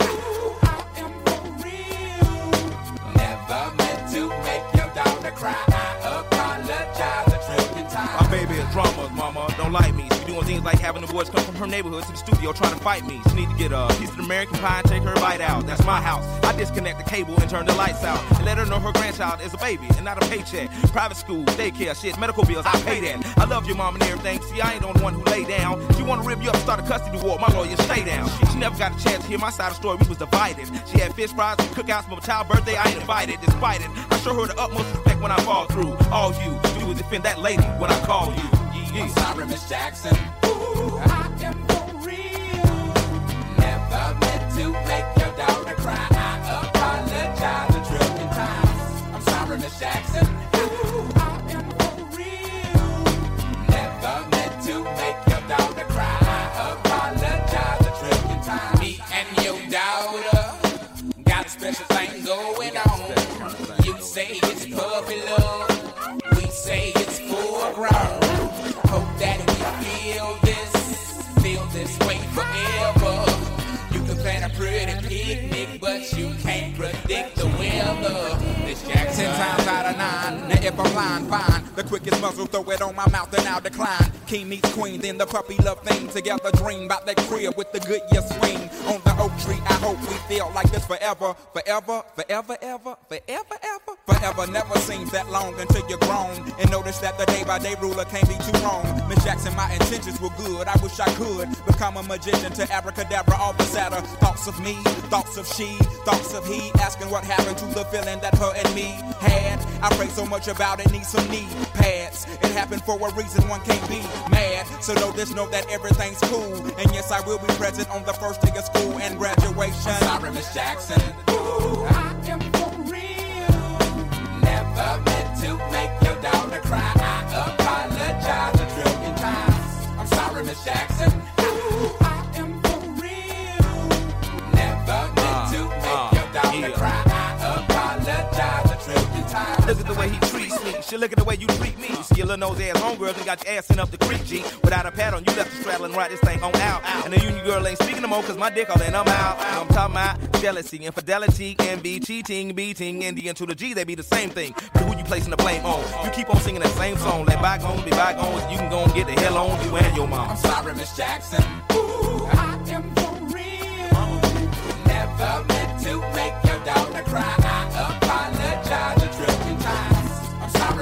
Ooh, I am for real. Never meant to make your daughter cry. I apologize a trillion times. My baby is drama, mama. Don't like me. Doing things like having the boys come from her neighborhood to the studio trying to fight me. She need to get a piece of American pie and take her bite out. That's my house. I disconnect the cable and turn the lights out. And let her know her grandchild is a baby and not a paycheck. Private school, daycare, shit, medical bills, I pay that. I love your mom and everything. See, I ain't the only one who lay down. She want to rip you up and start a custody war. My lawyer, stay down. She never got a chance to hear my side of the story. We was divided. She had fish fries and cookouts for my child's birthday. I ain't invited. Despite it, I show her the utmost respect when I fall through. All you do is defend that lady when I call you. I'm sorry, Miss Jackson. Ooh, I am for real. Never meant to make your daughter cry. I apologize a trillion times. I'm sorry, Miss Jackson. Ooh, I am for real. Never meant to make your daughter cry. I apologize a trillion times. Me and your daughter got a special thing going on. You say it's puppy love. We say it's full grown. Hope that we feel this way forever. You can plan a pretty picnic, but you can't predict the weather. This Jackson. 10 times out of 9, now if I'm lying, fine. The quickest muzzle, throw it on my mouth and I'll decline. King meets queen, then the puppy love thing. Together dream about that crib with the good year swing. On the oak tree, I hope we feel like this forever. Forever never seems that long until you're grown. And notice that the day-by-day ruler can't be too wrong. Miss Jackson, my intentions were good. I wish I could become a magician to abracadabra, all the sadder. Thoughts of me, thoughts of she, thoughts of he. Asking what happened to the feeling that her and me had. I prayed so much about it, need some knee pads. It happened for a reason, one can't be mad. So know that everything's cool. And yes, I will be present on the first day of school and graduation. I'm sorry, Miss Jackson. Ooh, I am for real. Never meant to make your daughter cry. I apologize a trillion times. I'm sorry, Miss Jackson. Ooh, I am for real. Never meant to make your daughter cry. I apologize a trillion times. Look at the way he treats me. She look at the way you treat me. See your little nose ass homegirl and got your ass in up the creek, G. Without a pad on, you left the straddle and ride this thing on out. And the union girl ain't speaking no more cause my dick all in, I'm out. I'm talking about jealousy, infidelity, envy, cheating, beating, and the N to the G, they be the same thing. But who you placing the blame on? You keep on singing that same song. Let bygones be bygones, you can go and get the hell on you and your mom. I'm sorry, Miss Jackson. Ooh, I am for real. Never meant to make your daughter cry. I apologize a trillion times.